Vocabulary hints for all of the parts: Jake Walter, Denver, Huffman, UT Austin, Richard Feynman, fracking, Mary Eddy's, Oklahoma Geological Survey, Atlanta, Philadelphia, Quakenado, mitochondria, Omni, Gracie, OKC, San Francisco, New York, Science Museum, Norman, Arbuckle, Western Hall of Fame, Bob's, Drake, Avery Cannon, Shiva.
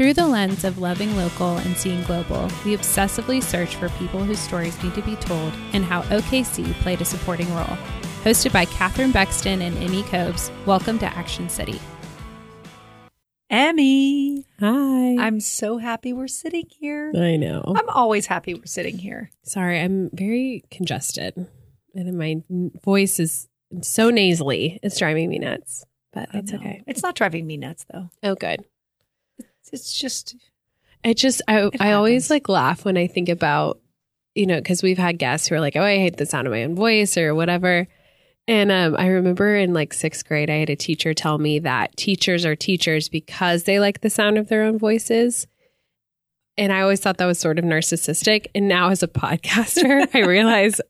Through the lens of loving local and seeing global, we obsessively search for people whose stories need to be told and how OKC played a supporting role. Hosted by Katherine Bexton and Emmy Coves, welcome to Action City. Emmy. Hi. I'm so happy we're sitting here. I know. I'm always happy we're sitting here. Sorry, I'm very congested and my voice is so nasally. It's driving me nuts, but that's okay. It's not driving me nuts though. Oh, good. I always like laugh when I think about, you know, because we've had guests who are like, oh, I hate the sound of my own voice or whatever. And I remember in like sixth grade, I had a teacher tell me that teachers are teachers because they like the sound of their own voices. And I always thought that was sort of narcissistic. And now as a podcaster, I realize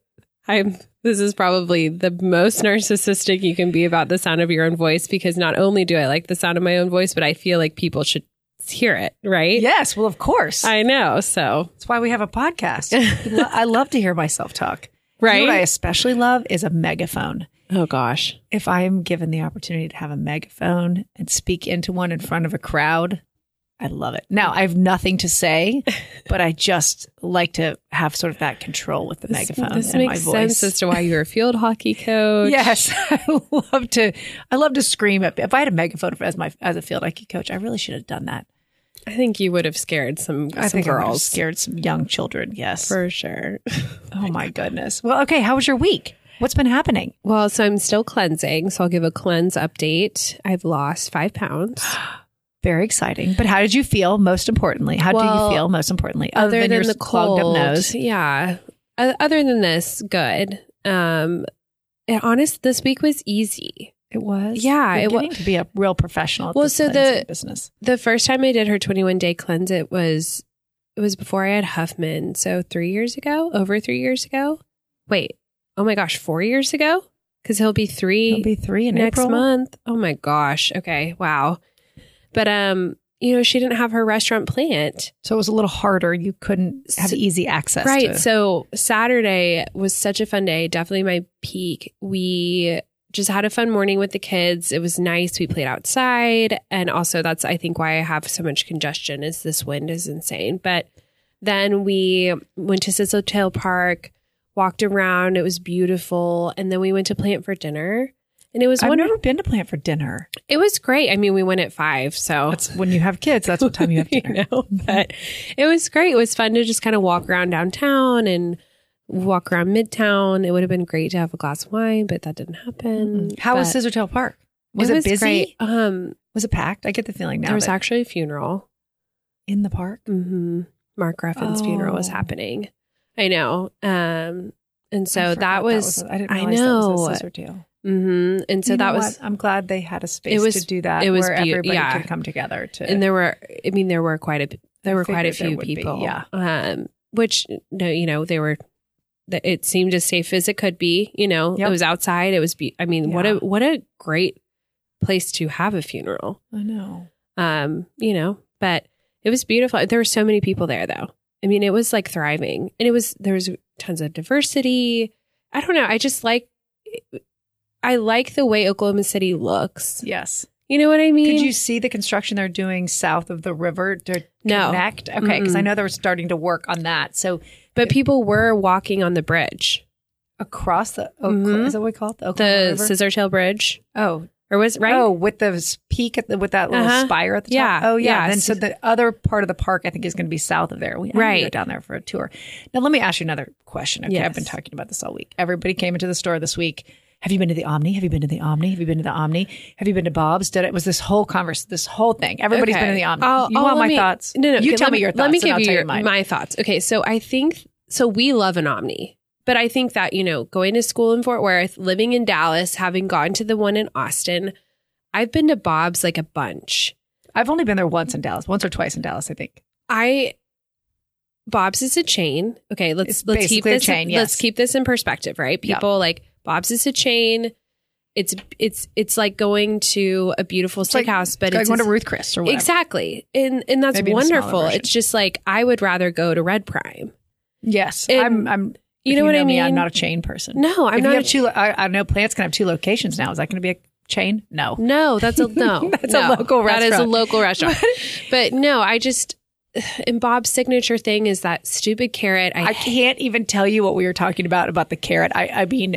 this is probably the most narcissistic you can be about the sound of your own voice, because not only do I like the sound of my own voice, but I feel like people should hear it, right? Yes. Well, of course. I know. So that's why we have a podcast. I love to hear myself talk. Right. You know what I especially love is a megaphone. Oh, gosh. If I am given the opportunity to have a megaphone and speak into one in front of a crowd, I love it. Now, I have nothing to say, but I just like to have sort of that control with the megaphone and my voice. This makes sense as to why you're a field hockey coach. Yes. I love to scream. If I had a megaphone as a field hockey coach, I really should have done that. I think you would have scared some girls. I would have scared some young children, yes. For sure. Oh, my goodness. Well, okay, how was your week? What's been happening? Well, so I'm still cleansing, so I'll give a cleanse update. I've lost 5 pounds. Very exciting. But how did you feel, most importantly? Other than your clogged up nose? Yeah. Other than this, good. This week was easy. It was? Yeah. It was to be a real professional at this business. The first time I did her 21-day cleanse, it was before I had Huffman. So 3 years ago, over 3 years ago. Wait. Oh my gosh. 4 years ago? Because he'll be three in next month. Oh my gosh. Okay. Wow. But, you know, she didn't have her restaurant plant. So it was a little harder. You couldn't have easy access. Right. So Saturday was such a fun day. Definitely my peak. We just had a fun morning with the kids. It was nice. We played outside. And also that's, I think, why I have so much congestion is this wind is insane. But then we went to Scissortail Park, walked around. It was beautiful. And then we went to Plant for Dinner. And it was I've never been to Plant for Dinner. It was great. I mean, we went at 5. So that's when you have kids, that's what time you have dinner. You know, but it was great. It was fun to just kind of walk around downtown and walk around Midtown. It would have been great to have a glass of wine, but that didn't happen. Mm-hmm. How was Scissortail Park? Was it busy? Great. Was it packed? I get the feeling now. There was actually a funeral. In the park? Mm-hmm. Mark Ruffin's funeral was happening. I know. And so I didn't realize that was a Scissortail. Mm-hmm. And so I'm glad they had a space to do that. It was where everybody could come together. And there were quite a few people. Be, yeah. Which, no, you know, they were. It seemed as safe as it could be. You know, yep. It was outside. It was. What a great place to have a funeral. I know. You know, but it was beautiful. There were so many people there, though. I mean, it was like thriving, and there was tons of diversity. I don't know. I just like the way Oklahoma City looks. Yes. You know what I mean? Could you see the construction they're doing south of the river to connect? No. Okay, because I know they were starting to work on that. So, but people were walking on the bridge across the. Mm-hmm. Is that what we call it? The Scissortail Bridge. Oh, or was right? Oh, with the peak with that little spire at the top. Yeah. Oh, yeah. Then so the other part of the park, I think, is going to be south of there. We have to go down there for a tour. Now, let me ask you another question. Okay, yes. I've been talking about this all week. Everybody came into the store this week. Have you been to the Omni? Have you been to the Omni? Have you been to the Omni? Have you been to Bob's? This whole thing. Everybody's been to the Omni. You want my thoughts? No, no. You tell me your thoughts. Let me give you my thoughts. Okay. So I think, we love an Omni, but I think that, you know, going to school in Fort Worth, living in Dallas, having gone to the one in Austin, I've been to Bob's like a bunch. I've only been there once or twice in Dallas, I think. Bob's is a chain. Okay. Let's keep this a chain. Yes. Let's keep this in perspective, right? People Bob's is a chain. It's like going to a beautiful steakhouse, but it's like going to Ruth Chris or whatever. Exactly, and that's maybe wonderful. It's just like I would rather go to Red Prime. Yes, and I'm. You know what I mean? I'm not a chain person. No, I'm not. I know plants can have two locations now. Is that going to be a chain? No, that's a local restaurant. That is a local restaurant. But no, I just... And Bob's signature thing is that stupid carrot. I can't even tell you what we were talking about the carrot. I mean,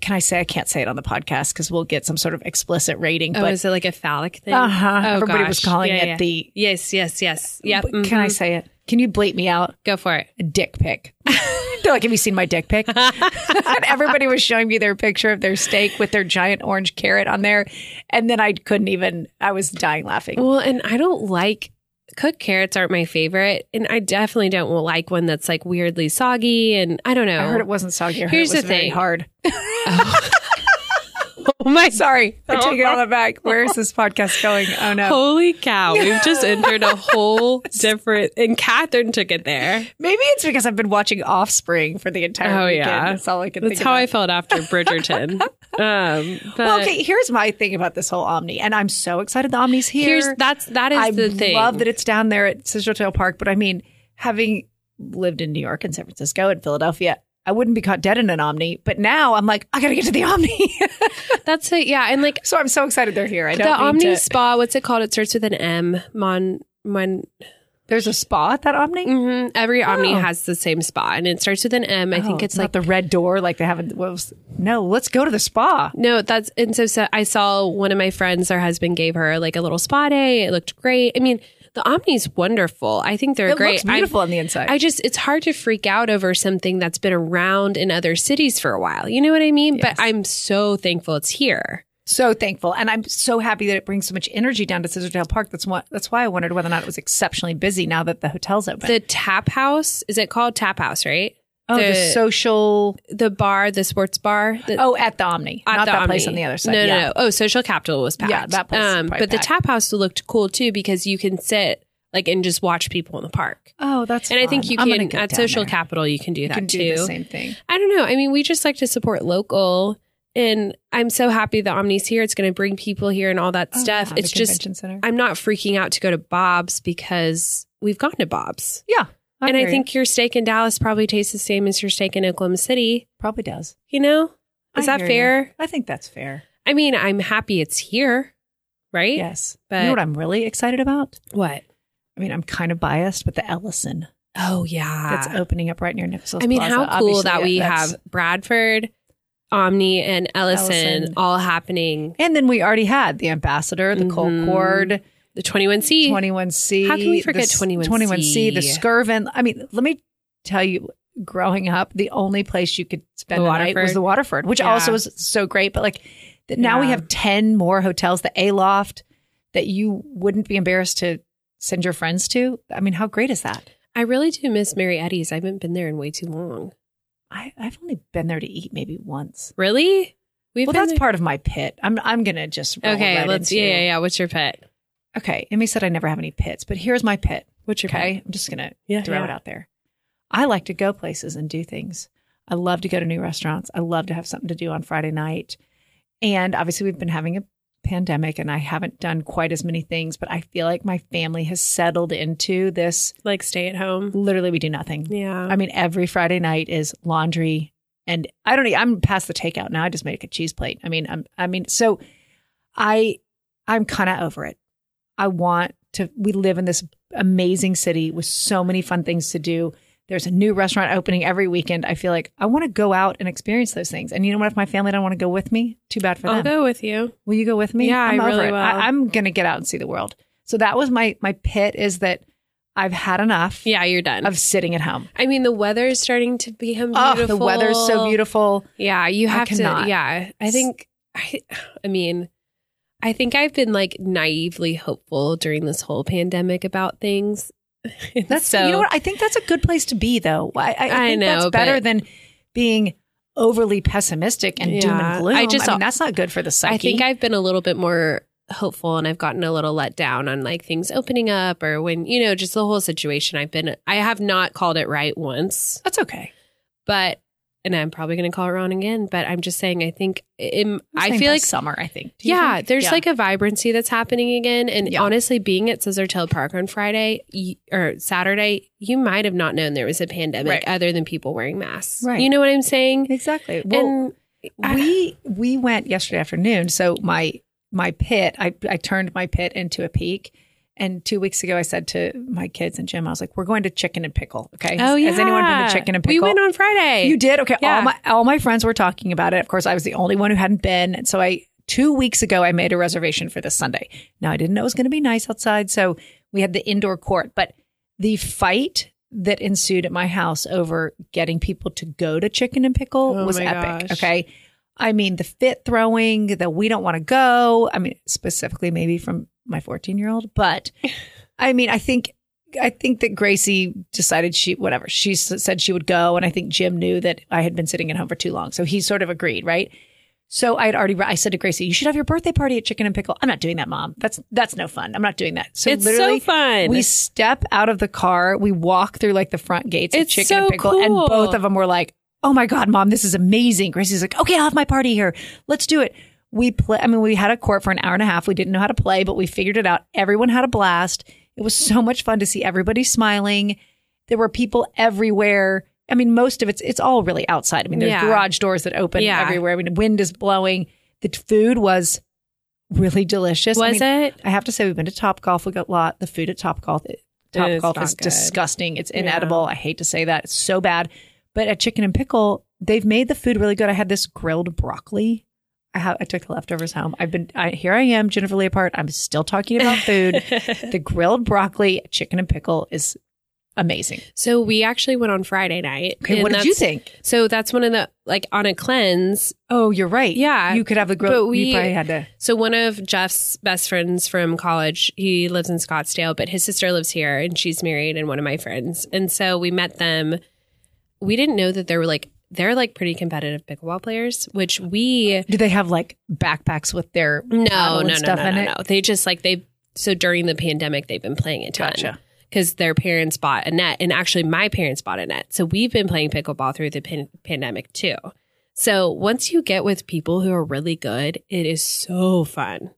can I say, I can't say it on the podcast because we'll get some sort of explicit rating. But, oh, is it like a phallic thing? Uh-huh. Oh, everybody gosh. Was calling it the... Yes. Yep. Mm-hmm. Can I say it? Can you bleep me out? Go for it. A dick pic. They're like, have you seen my dick pic? And everybody was showing me their picture of their steak with their giant orange carrot on there. And then I couldn't even, I was dying laughing. Well, and I don't like... Cooked carrots aren't my favorite, and I definitely don't like one that's like weirdly soggy. And I don't know. I heard it wasn't soggy. Here's the thing: hard. Oh my! Sorry, I take it all back. Where is this podcast going? Oh no! Holy cow! We've just entered a whole different. And Katherine took it there. Maybe it's because I've been watching Offspring for the entire weekend. Yeah, that's all I can. That's think how about. I felt after Bridgerton. Well, okay. Here's my thing about this whole Omni, and I'm so excited the Omni's here. That is the thing. I love that it's down there at Scissortail Park. But I mean, having lived in New York and San Francisco and Philadelphia. I wouldn't be caught dead in an Omni, but now I'm like, I gotta get to the Omni. That's it, yeah, and like, so I'm so excited they're here. I don't. The Omni spa, what's it called? It starts with an M. There's a spa at that Omni. Mm-hmm. Every Omni has the same spa, and it starts with an M. I think it's like the red door, like they haven't. No, let's go to the spa. No, that's and so I saw one of my friends. Her husband gave her like a little spa day. It looked great. I mean. The Omni's wonderful. I think they're great. It looks beautiful on the inside. It's hard to freak out over something that's been around in other cities for a while. You know what I mean? Yes. But I'm so thankful it's here. So thankful. And I'm so happy that it brings so much energy down to Scissortail Park. That's why I wondered whether or not it was exceptionally busy now that the hotel's open. The Tap House, is it called Tap House, right? Oh, the bar, the sports bar. At the Omni. Not that place on the other side. No. Oh, Social Capital was packed. Yeah, that place was packed. But the Tap House looked cool, too, because you can sit like and just watch people in the park. Oh, that's fun. And I think you can, at Social Capital, you can do that, too. You can do the same thing. I don't know. I mean, we just like to support local. And I'm so happy the Omni's here. It's going to bring people here and all that stuff. It's just, I'm not freaking out to go to Bob's because we've gone to Bob's. Yeah. And I think your steak in Dallas probably tastes the same as your steak in Oklahoma City. Probably does. You know? Is that fair? I think that's fair. I mean, I'm happy it's here, right? Yes. But you know what I'm really excited about? What? I mean, I'm kind of biased, but the Ellison. Oh, yeah. That's opening up right near Nicholas Plaza. I mean, how cool that we have Bradford, Omni, and Ellison all happening. And then we already had the Ambassador, the Cold Cord. The 21C. 21C. How can we forget 21C? 21C, the Skirvin. I mean, let me tell you, growing up, the only place you could spend the night was the Waterford, which also was so great. But like now we have 10 more hotels, the A-Loft, that you wouldn't be embarrassed to send your friends to. I mean, how great is that? I really do miss Mary Eddy's. I haven't been there in way too long. I've only been there to eat maybe once. Really? That's part of my pit. I'm going to just roll right into it. Yeah. What's your pit? Okay, Emmy said I never have any pits, but here's my pit. What's your pit? I'm just going to throw it out there. I like to go places and do things. I love to go to new restaurants. I love to have something to do on Friday night. And obviously, we've been having a pandemic, and I haven't done quite as many things, but I feel like my family has settled into this. Like stay at home? Literally, we do nothing. Yeah. I mean, every Friday night is laundry, and I'm past the takeout now. I just make a cheese plate. I mean, I'm kind of over it. We live in this amazing city with so many fun things to do. There's a new restaurant opening every weekend. I feel like I want to go out and experience those things. And you know what? If my family don't want to go with me, too bad for them. I'll go with you. Will you go with me? Yeah, I really will. I'm going to get out and see the world. So that was my pit is that I've had enough. Yeah, you're done. Of sitting at home. I mean, the weather is starting to become beautiful. Oh, the weather's so beautiful. Yeah, you have to. Yeah, I think I've been like naively hopeful during this whole pandemic about things. You know what? I think that's a good place to be, though. I think that's better than being overly pessimistic and doom and gloom. I mean, that's not good for the psyche. I think I've been a little bit more hopeful, and I've gotten a little let down on like things opening up or when, you know, just the whole situation. I have not called it right once. That's okay. And I'm probably going to call it wrong again, but I'm just saying, I think I feel like summer, I think. There's like a vibrancy that's happening again. And honestly, being at Scissortail Park on Friday or Saturday, you might have not known there was a pandemic other than people wearing masks. Right. You know what I'm saying? Exactly. Well, and we went yesterday afternoon. So my pit, I turned my pit into a peak. And 2 weeks ago, I said to my kids and Jim, I was like, we're going to Chicken and Pickle. Okay. Oh, yeah. Has anyone been to Chicken and Pickle? We went on Friday. You did? Okay. Yeah. All my friends were talking about it. Of course, I was the only one who hadn't been. And so 2 weeks ago, I made a reservation for this Sunday. Now, I didn't know it was going to be nice outside. So we had the indoor court, but the fight that ensued at my house over getting people to go to Chicken and Pickle was epic. Gosh. Okay. I mean, the fit throwing, the we don't want to go. I mean, specifically maybe from my 14-year-old. But I mean, I think that Gracie decided she said she would go. And I think Jim knew that I had been sitting at home for too long. So he sort of agreed, right? So I said to Gracie, you should have your birthday party at Chicken and Pickle. I'm not doing that, Mom. That's no fun. I'm not doing that. So it's literally so fun. We step out of the car. We walk through like the front gates of Chicken and Pickle. Cool. And both of them were like, oh my God, Mom, this is amazing. Gracie's like, okay, I'll have my party here. Let's do it. We had a court for an hour and a half. We didn't know how to play, but we figured it out. Everyone had a blast. It was so much fun to see everybody smiling. There were people everywhere. I mean, most of it's all really outside. I mean, there's garage doors that open everywhere. I mean, the wind is blowing. The food was really delicious. Was it? I have to say, we've been to Top Golf. We got a lot. The food at Top Golf is disgusting. It's inedible. Yeah. I hate to say that. It's so bad. But at Chicken and Pickle, they've made the food really good. I had this grilled broccoli. I took the leftovers home. Here I am, Jennifer Leopard. I'm still talking about food. The grilled broccoli, Chicken and Pickle is amazing. So we actually went on Friday night. Okay, what did you think? So that's one of the, like, on a cleanse. Oh, you're right. Yeah. You could have a grilled, but you probably had to. So one of Jeff's best friends from college, he lives in Scottsdale, but his sister lives here and she's married and one of my friends. And so we met them. We didn't know that there were they're like pretty competitive pickleball players, which we... Do they have like backpacks with their paddle and stuff in it? No. They just so during the pandemic, they've been playing a ton. Gotcha. Because their parents bought a net, and actually my parents bought a net. So we've been playing pickleball through the pandemic too. So once you get with people who are really good, it is so fun.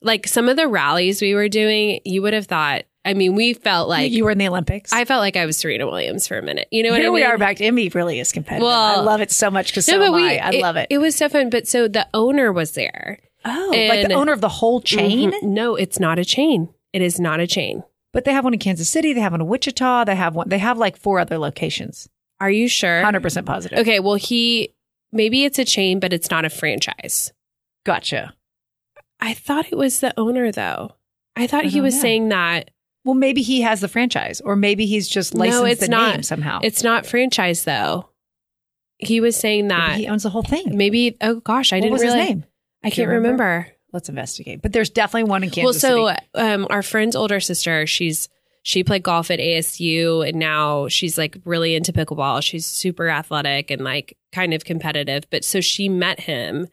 Like some of the rallies we were doing, you would have thought, I mean, we felt like... You were in the Olympics. I felt like I was Serena Williams for a minute. You know what I mean? Here we are back. Emmy really is competitive. Well, I love it so much because I love it. It was so fun. But so the owner was there. Oh, and like the owner of the whole chain? Mm-hmm. No, it's not a chain. It is not a chain. But they have one in Kansas City. They have one in Wichita. They have one. They have like 4 other locations. Are you sure? 100% positive. Okay. Well, maybe it's a chain, but it's not a franchise. Gotcha. I thought it was the owner, though. I thought he was saying that. Well, maybe he has the franchise, or maybe he's just licensed name somehow. It's not franchise, though. He was saying that maybe he owns the whole thing. Maybe. Oh gosh, what was his name? I can't remember. Let's investigate. But there's definitely one in Kansas City. Well, so our friend's older sister, she played golf at ASU, and now she's like really into pickleball. She's super athletic and like kind of competitive. But so she met him,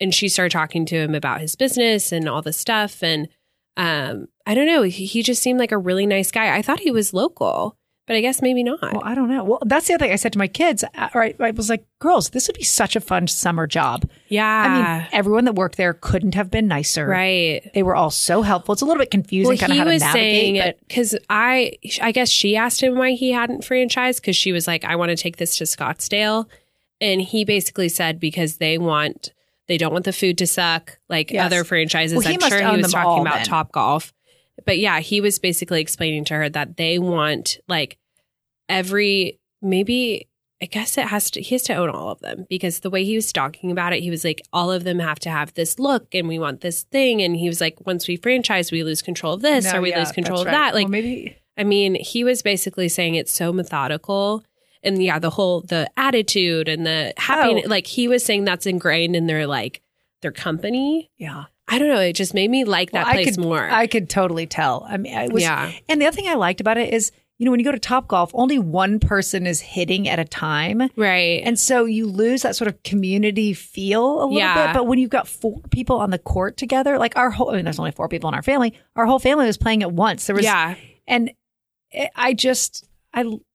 and she started talking to him about his business and all this stuff. And I don't know. He just seemed like a really nice guy. I thought he was local, but I guess maybe not. Well, I don't know. Well, that's the other thing I said to my kids. I was like, girls, this would be such a fun summer job. Yeah. I mean, everyone that worked there couldn't have been nicer. Right. They were all so helpful. It's a little bit confusing kind of how to navigate. Because I guess she asked him why he hadn't franchised, because she was like, I want to take this to Scottsdale. And he basically said because they don't want the food to suck like other franchises. Well, I'm sure he was talking about Top Golf. But yeah, he was basically explaining to her that they want like he has to own all of them, because the way he was talking about it, he was like, all of them have to have this look and we want this thing. And he was like, once we franchise, we lose control of this or we lose control of that. Like, well, maybe. I mean, he was basically saying it's so methodical. And yeah, the attitude and the happiness, like he was saying that's ingrained in their company. Yeah. I don't know. It just made me like that more. I could totally tell. I mean, and the other thing I liked about it is, you know, when you go to Top Golf, only one person is hitting at a time. Right. And so you lose that sort of community feel a little bit. But when you've got 4 people on the court together, like there's only 4 people in our family. Our whole family was playing at once. There was, and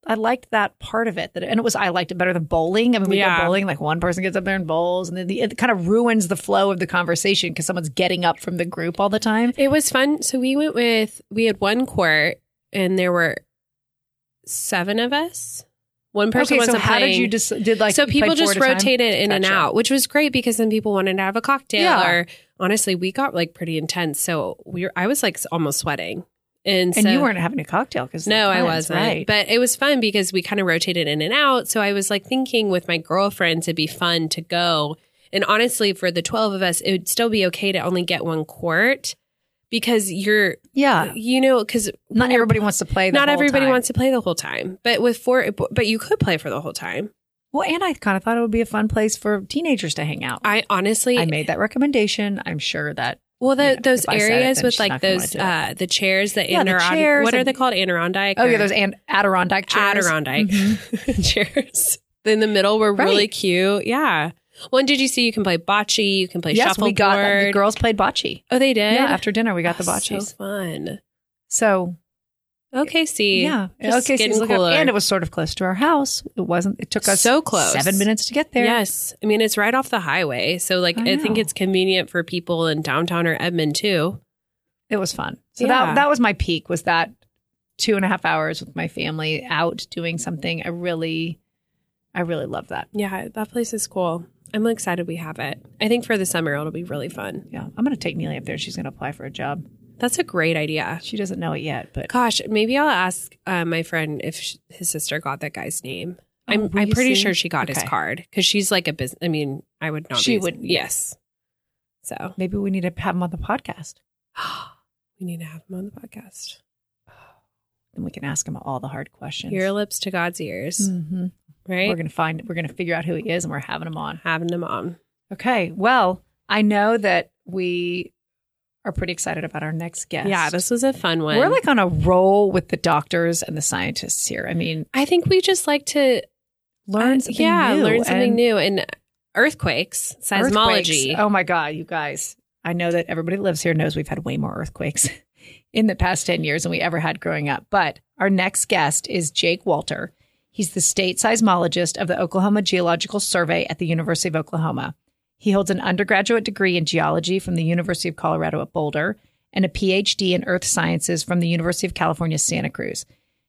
I liked that part of it, I liked it better than bowling. I mean, we go bowling, like one person gets up there and bowls, and then it kind of ruins the flow of the conversation because someone's getting up from the group all the time. It was fun. So we had one court, and there were 7 of us. One person wasn't playing. How did you just did like? So people just rotated in and out, which was great because then people wanted to have a cocktail or honestly, we got like pretty intense. So I was like almost sweating. And so, you weren't having a cocktail because no, I wasn't. Right. But it was fun because we kind of rotated in and out. So I was like thinking with my girlfriends, it'd be fun to go. And honestly, for the 12 of us, it would still be okay to only get one quart because because not everybody wants to play. Wants to play the whole time, but but you could play for the whole time. Well, and I kind of thought it would be a fun place for teenagers to hang out. I made that recommendation. I'm sure that. Well, those areas with like those, the chairs, what are they called? Anirondack? Oh, yeah, those Adirondack chairs. Adirondack chairs in the middle were really cute. Yeah. Well, did you see you can play bocce? You can play shuffleboard. Yes, we got that. The girls played bocce. Oh, they did? Yeah, after dinner we got the bocce. It was fun. So. OKC. Yeah. OKC is cooler. And it was sort of close to our house. It took us so close. 7 minutes to get there. Yes. I mean, it's right off the highway. So I think it's convenient for people in downtown or Edmond too. It was fun. So that was my peak, was that 2.5 hours with my family out doing something. I really love that. Yeah. That place is cool. I'm excited we have it. I think for the summer, it'll be really fun. Yeah. I'm going to take Neely up there. She's going to apply for a job. That's a great idea. She doesn't know it yet, but gosh, maybe I'll ask my friend if his sister got that guy's name. Oh, I'm pretty sure she got his card because she's like a business. I mean, I would not. She would. Yes. So maybe we need to have him on the podcast. Then we can ask him all the hard questions. Your lips to God's ears. Mm-hmm. Right. We're going to figure out who he is, and we're having him on. Okay. Well, I know that we are pretty excited about our next guest. Yeah, this was a fun one. We're like on a roll with the doctors and the scientists here. I mean, I think we just like to learn something new. Yeah, learn something new. And earthquakes, seismology. Oh my God, you guys. I know that everybody that lives here knows we've had way more earthquakes in the past 10 years than we ever had growing up. But our next guest is Jake Walter. He's the state seismologist of the Oklahoma Geological Survey at the University of Oklahoma. He holds an undergraduate degree in geology from the University of Colorado at Boulder and a PhD in earth sciences from the University of California, Santa Cruz.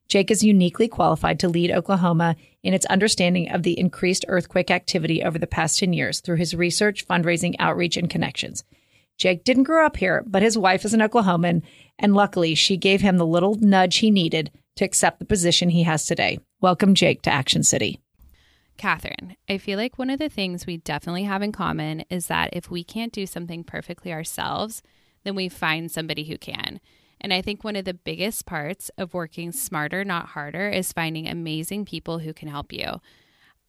Jake is uniquely qualified to lead Oklahoma in its understanding of the increased earthquake activity over the past 10 years through his research, fundraising, outreach, and connections. Jake didn't grow up here, but his wife is an Oklahoman, and luckily she gave him the little nudge he needed to accept the position he has today. Welcome, Jake, to Action City. Katherine, I feel like one of the things we definitely have in common is that if we can't do something perfectly ourselves, then we find somebody who can. And I think one of the biggest parts of working smarter, not harder, is finding amazing people who can help you.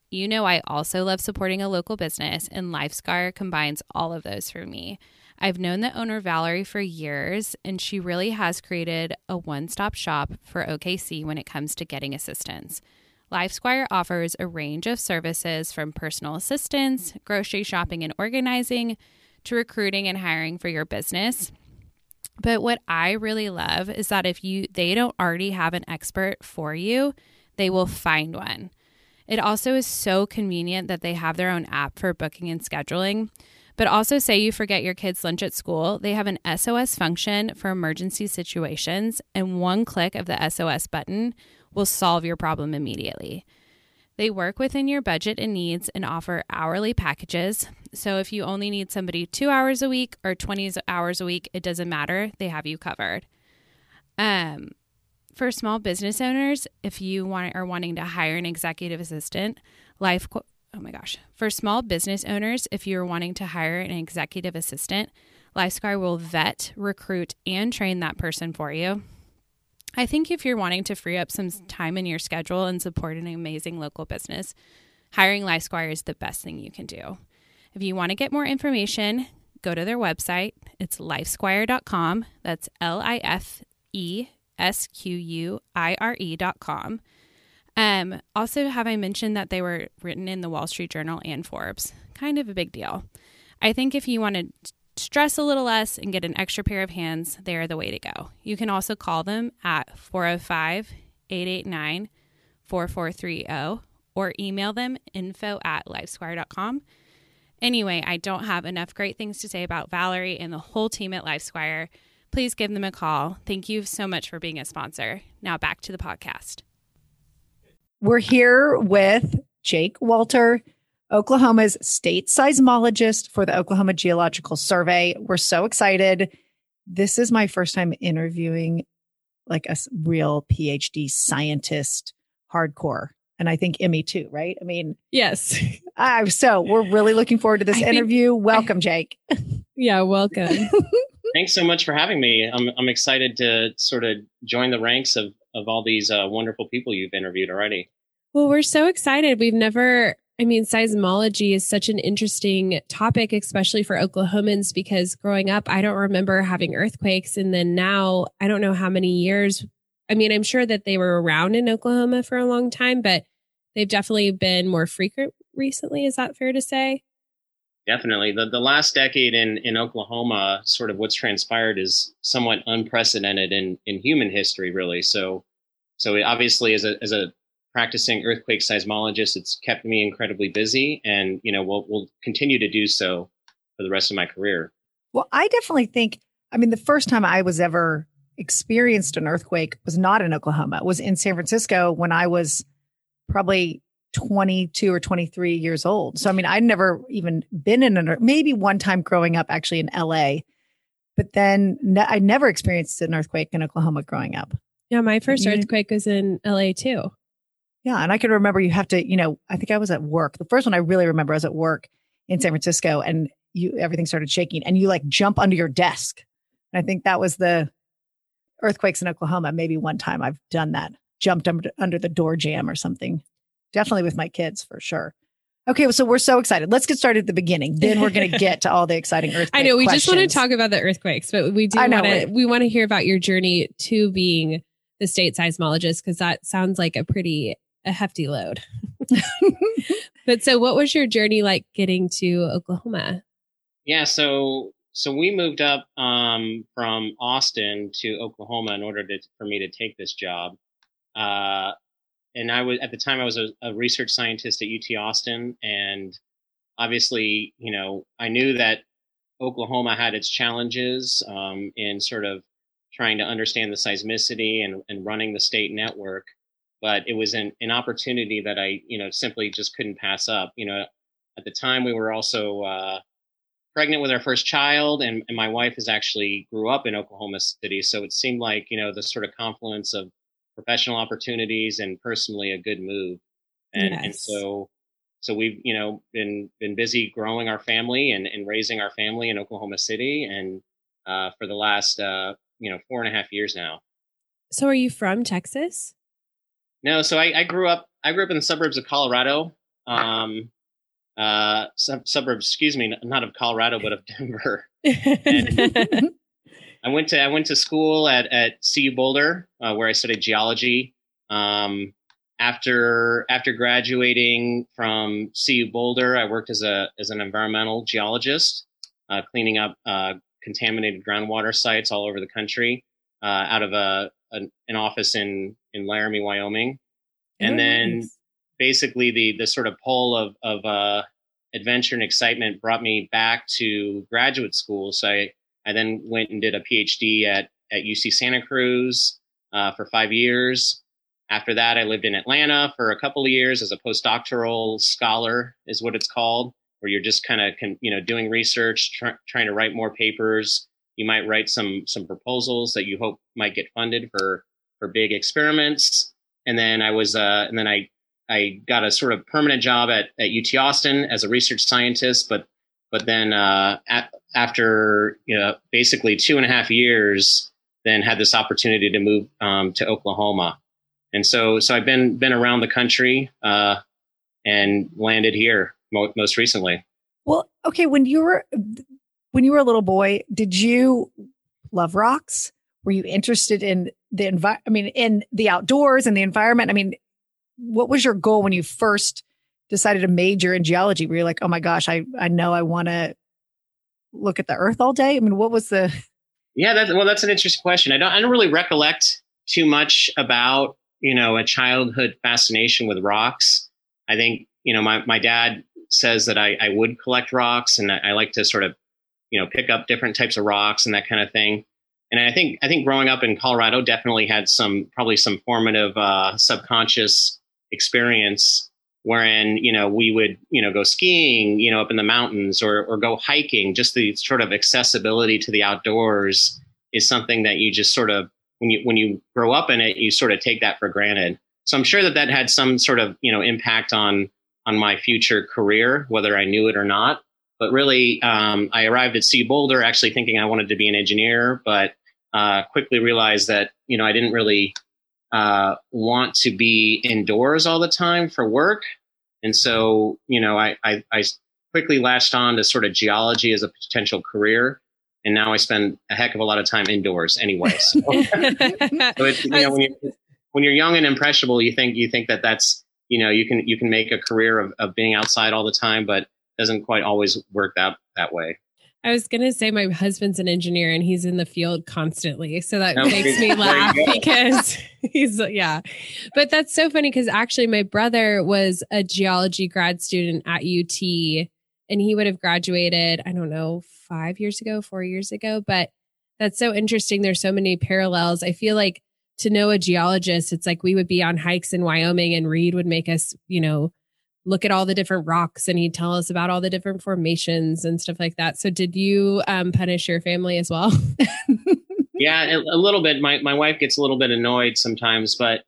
You know, I also love supporting a local business, and LifeScar combines all of those for me. I've known the owner, Valerie, for years, and she really has created a one-stop shop for OKC when it comes to getting assistance. LifeSquire offers a range of services from personal assistance, grocery shopping and organizing, to recruiting and hiring for your business. But what I really love is that if they don't already have an expert for you, they will find one. It also is so convenient that they have their own app for booking and scheduling. But also, say you forget your kids' lunch at school, they have an SOS function for emergency situations, and one click of the SOS button will solve your problem immediately. They work within your budget and needs and offer hourly packages. So if you only need somebody 2 hours a week or 20 hours a week, it doesn't matter. They have you covered. For small business owners, if you are wanting to hire an executive assistant, For small business owners, if you're wanting to hire an executive assistant, LifeScar will vet, recruit, and train that person for you. I think if you're wanting to free up some time in your schedule and support an amazing local business, hiring LifeSquire is the best thing you can do. If you want to get more information, go to their website. It's lifesquire.com. That's LifeSquire.com. Also, have I mentioned that they were written in the Wall Street Journal and Forbes? Kind of a big deal. I think if you want to stress a little less and get an extra pair of hands, they are the way to go. You can also call them at 405-889-4430 or email them info@lifesquire.com. Anyway, I don't have enough great things to say about Valerie and the whole team at LifeSquire. Please give them a call. Thank you so much for being a sponsor. Now back to the podcast. We're here with Jake Walter, Oklahoma's state seismologist for the Oklahoma Geological Survey. We're so excited. This is my first time interviewing like a real PhD scientist, hardcore. And I think Emmy too, right? I mean, yes. So we're really looking forward to this interview. Welcome, Jake. Yeah, welcome. Thanks so much for having me. I'm excited to sort of join the ranks of all these wonderful people you've interviewed already. Well, we're so excited. Seismology is such an interesting topic, especially for Oklahomans, because growing up, I don't remember having earthquakes. And then now, I don't know how many years. I mean, I'm sure that they were around in Oklahoma for a long time, but they've definitely been more frequent recently. Is that fair to say? Definitely. The last decade in Oklahoma, sort of what's transpired is somewhat unprecedented in human history, really. So it obviously as a practicing earthquake seismologist, it's kept me incredibly busy, and we'll continue to do so for the rest of my career. Well, I definitely think, the first time I was ever experienced an earthquake was not in Oklahoma. It was in San Francisco when I was probably 22 or 23 years old. So, I'd never even been in maybe one time growing up actually in LA, but then I never experienced an earthquake in Oklahoma growing up. Yeah. My first earthquake was in LA too. Yeah. And I can remember you have to, I think I was at work. The first one I really remember I was at work in San Francisco and everything started shaking and you like jump under your desk. And I think that was the earthquakes in Oklahoma. Maybe one time I've done that, jumped under the door jamb or something. Definitely with my kids for sure. Okay. So we're so excited. Let's get started at the beginning. Then we're going to get to all the exciting earthquakes. I know we just want to talk about the earthquakes, but we want to hear about your journey to being the state seismologist, because that sounds like a hefty load. But so what was your journey like getting to Oklahoma? Yeah, so we moved up from Austin to Oklahoma in order for me to take this job. And I was a research scientist at UT Austin. And obviously, I knew that Oklahoma had its challenges in sort of trying to understand the seismicity and running the state network. But it was an opportunity that I, simply just couldn't pass up. At the time we were also pregnant with our first child, and my wife has actually grew up in Oklahoma City. So it seemed like, the sort of confluence of professional opportunities and personally a good move. And, yes. And so we've, been busy growing our family and raising our family in Oklahoma City. And for the last, 4.5 years now. So are you from Texas? No, so I grew up in the suburbs of Colorado, not of Colorado, but of Denver. And I went to school at CU Boulder, where I studied geology. After graduating from CU Boulder, I worked as an environmental geologist, cleaning up contaminated groundwater sites all over the country, out of an office in Laramie, Wyoming. And then basically the sort of pull of adventure and excitement brought me back to graduate school. So I then went and did a PhD at UC Santa Cruz for 5 years. After that, I lived in Atlanta for a couple of years as a postdoctoral scholar is what it's called, where you're just kind of, doing research, trying to write more papers. You might write some proposals that you hope might get funded for big experiments. And then I got a sort of permanent job at UT Austin as a research scientist. But then after, basically 2.5 years, then had this opportunity to move to Oklahoma. And so I've been around the country and landed here most recently. Well, okay. When you were a little boy, did you love rocks? Were you interested in the in the outdoors and the environment? What was your goal when you first decided to major in geology? Were you like, oh my gosh, I know I want to look at the earth all day? What was the? Yeah, that's an interesting question. I don't really recollect too much about, a childhood fascination with rocks. I think, my dad says that I would collect rocks and I like to sort of, pick up different types of rocks and that kind of thing. And I think growing up in Colorado definitely had some formative subconscious experience wherein, you know, we would, you know, go skiing, you know, up in the mountains, or go hiking. Just the sort of accessibility to the outdoors is something that you just sort of, when you grow up in it, you sort of take that for granted. So I'm sure that had some sort of, you know, impact on my future career, whether I knew it or not. But really, I arrived at CU Boulder actually thinking I wanted to be an engineer, but quickly realized that, you know, I didn't really want to be indoors all the time for work. And so, you know, I quickly latched on to sort of geology as a potential career. And now I spend a heck of a lot of time indoors anyway. So, so it's, you know, when you're young and impressionable, you think that that's, you know, you can make a career of being outside all the time, but doesn't quite always work that way. I was going to say my husband's an engineer and he's in the field constantly. So that makes me laugh because he's, yeah. But that's so funny because actually my brother was a geology grad student at UT. And he would have graduated, I don't know, 4 years ago. But that's so interesting. There's so many parallels. I feel like to know a geologist, it's like we would be on hikes in Wyoming and Reed would make us, you know, look at all the different rocks and he'd tell us about all the different formations and stuff like that. So did you punish your family as well? Yeah, a little bit. My wife gets a little bit annoyed sometimes, but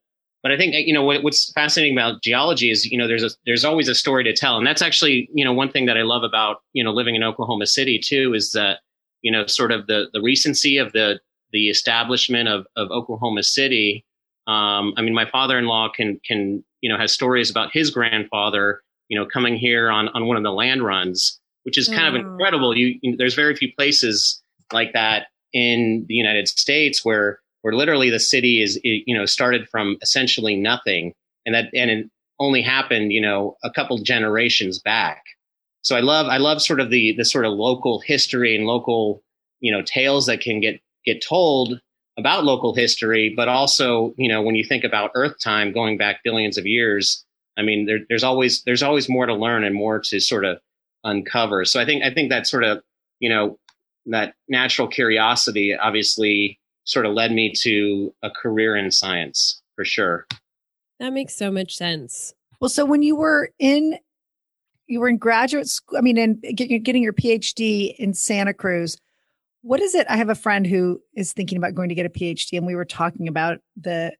I think, you know, what's fascinating about geology is, you know, there's always a story to tell. And that's actually, you know, one thing that I love about, you know, living in Oklahoma City too, is that, you know, sort of the recency of the establishment of Oklahoma City. I mean, my father-in-law can, you know, has stories about his grandfather, you know, coming here on one of the land runs, which is kind of incredible. There's very few places like that in the United States where literally the city is, you know, started from essentially nothing, and it only happened, you know, a couple generations back. So I love sort of the sort of local history and local, you know, tales that can get told about local history, but also, you know, when you think about Earth time going back billions of years, I mean, there's always more to learn and more to sort of uncover. So I think that sort of, you know, that natural curiosity obviously sort of led me to a career in science for sure. That makes so much sense. Well, so when you were in graduate school, I mean, and getting your PhD in Santa Cruz, what is it? I have a friend who is thinking about going to get a PhD, and we were talking about the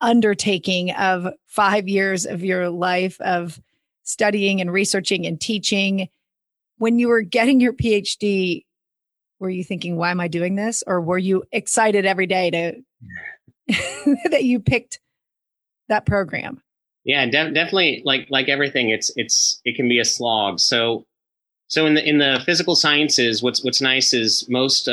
undertaking of 5 years of your life of studying and researching and teaching. When you were getting your PhD, were you thinking, why am I doing this? Or were you excited every day that you picked that program? Yeah, definitely. Like everything, it can be a slog. So in the physical sciences, what's nice is most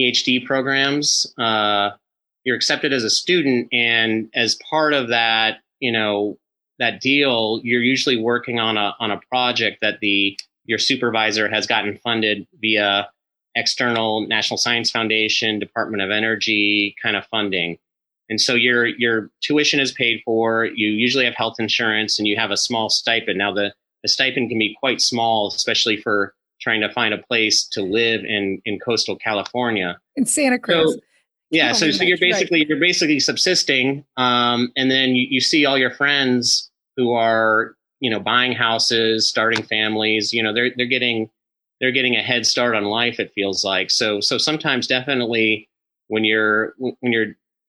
PhD programs, you're accepted as a student, and as part of that, you know, that deal, you're usually working on a project that your supervisor has gotten funded via external National Science Foundation, Department of Energy kind of funding. And so your tuition is paid for, you usually have health insurance, and you have a small stipend. Now the stipend can be quite small, especially for trying to find a place to live in coastal California. In Santa Cruz. So, yeah. So you're basically subsisting. And then you see all your friends who are, you know, buying houses, starting families, you know, they're getting a head start on life, it feels like. So sometimes definitely when you're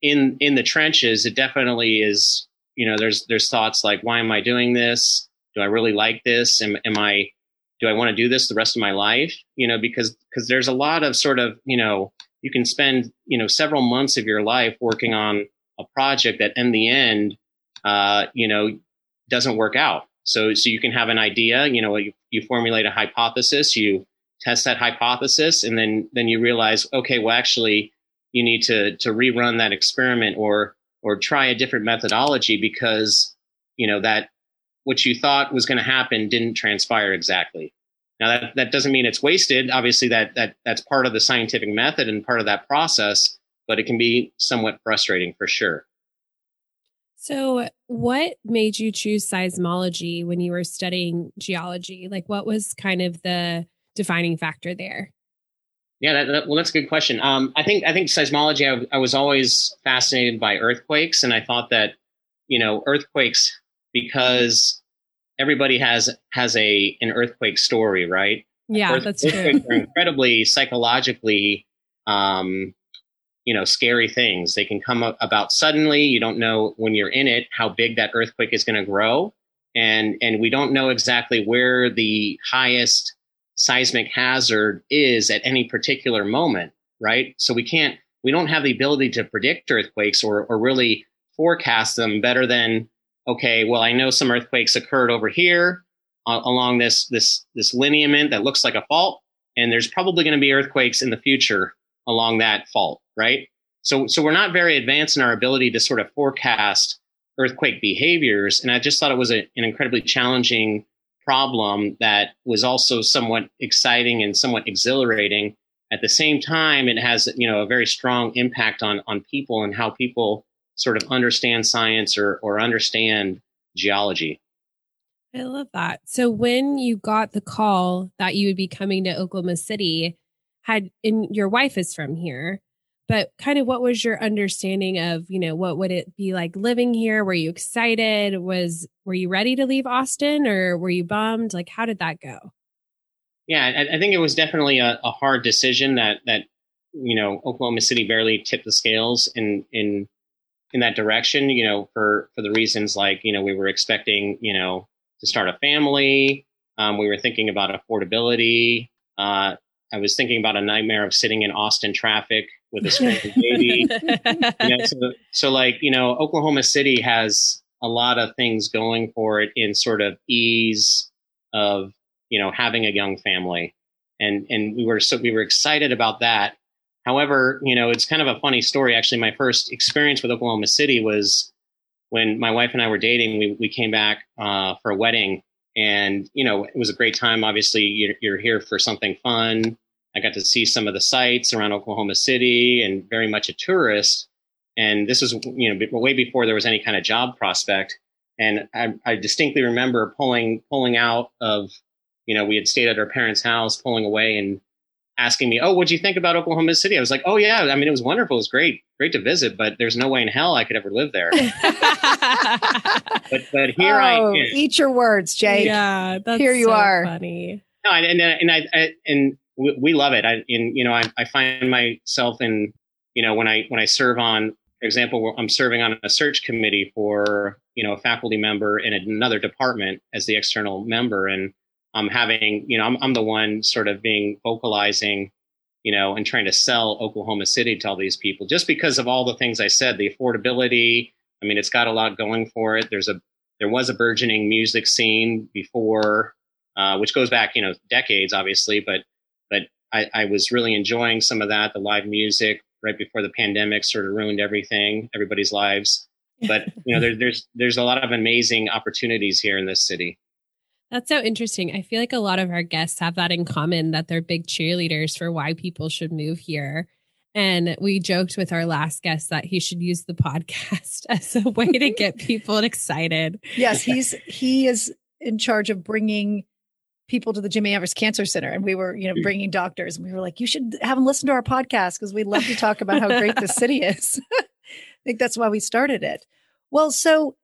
in the trenches, it definitely is, you know, there's thoughts like, why am I doing this? Do I really like this? Do I want to do this the rest of my life? You know, because there's a lot of sort of, you know, you can spend, you know, several months of your life working on a project that in the end, you know, doesn't work out. So you can have an idea, you know, you formulate a hypothesis, you test that hypothesis, and then you realize, okay, well, actually, you need to rerun that experiment or try a different methodology because, you know, that what you thought was going to happen didn't transpire exactly. Now, that doesn't mean it's wasted. Obviously, that's part of the scientific method and part of that process, but it can be somewhat frustrating for sure. So what made you choose seismology when you were studying geology? Like, what was kind of the defining factor there? Yeah, well, that's a good question. I think seismology, I was always fascinated by earthquakes. And I thought that, you know, earthquakes, because everybody has an earthquake story, right? Yeah, that's true. Earthquakes are incredibly psychologically, you know, scary things. They can come about suddenly. You don't know when you're in it how big that earthquake is going to grow, and we don't know exactly where the highest seismic hazard is at any particular moment, right? So we don't have the ability to predict earthquakes or really forecast them better than, okay, well, I know some earthquakes occurred over here along this lineament that looks like a fault, and there's probably going to be earthquakes in the future along that fault, right? So we're not very advanced in our ability to sort of forecast earthquake behaviors, and I just thought it was an incredibly challenging problem that was also somewhat exciting and somewhat exhilarating. At the same time, it has, you know, a very strong impact on people and how people sort of understand science or understand geology. I love that. So when you got the call that you would be coming to Oklahoma City, and your wife is from here, but kind of what was your understanding of, you know, what would it be like living here? Were you excited? Were you ready to leave Austin, or were you bummed? Like, how did that go? Yeah, I think it was definitely a hard decision that, you know, Oklahoma City barely tipped the scales in that direction, you know, for the reasons like, you know, we were expecting, you know, to start a family. We were thinking about affordability. I was thinking about a nightmare of sitting in Austin traffic with a screaming baby. You know, so like, you know, Oklahoma City has a lot of things going for it in sort of ease of, you know, having a young family, and we were excited about that. However, you know, it's kind of a funny story. Actually, my first experience with Oklahoma City was when my wife and I were dating. We came back for a wedding, and, you know, it was a great time. Obviously, you're here for something fun. I got to see some of the sights around Oklahoma City, and very much a tourist. And this was, you know, way before there was any kind of job prospect. And I distinctly remember pulling out of, you know, we had stayed at our parents' house, pulling away and asking me, "Oh, what'd you think about Oklahoma City?" I was like, "Oh yeah, I mean, it was wonderful. It was great to visit, but there's no way in hell I could ever live there." but here I am. Eat your words, Jake. Yeah, that's here you so are. Funny. No, and we love it. I find myself in, you know, when I serve on, for example, I'm serving on a search committee for, you know, a faculty member in another department as the external member, and I'm having, you know, I'm the one sort of vocalizing, you know, and trying to sell Oklahoma City to all these people, just because of all the things I said, the affordability. I mean, it's got a lot going for it. There was a burgeoning music scene before, which goes back, you know, decades, obviously, but I was really enjoying some of that. The live music right before the pandemic sort of ruined everybody's lives. But, you know, there's a lot of amazing opportunities here in this city. That's so interesting. I feel like a lot of our guests have that in common, that they're big cheerleaders for why people should move here. And we joked with our last guest that he should use the podcast as a way to get people excited. Yes, he is in charge of bringing people to the Jimmy Evers Cancer Center. And we were, you know, bringing doctors, and we were like, you should have them listen to our podcast because we love to talk about how great this city is. I think that's why we started it. Well, so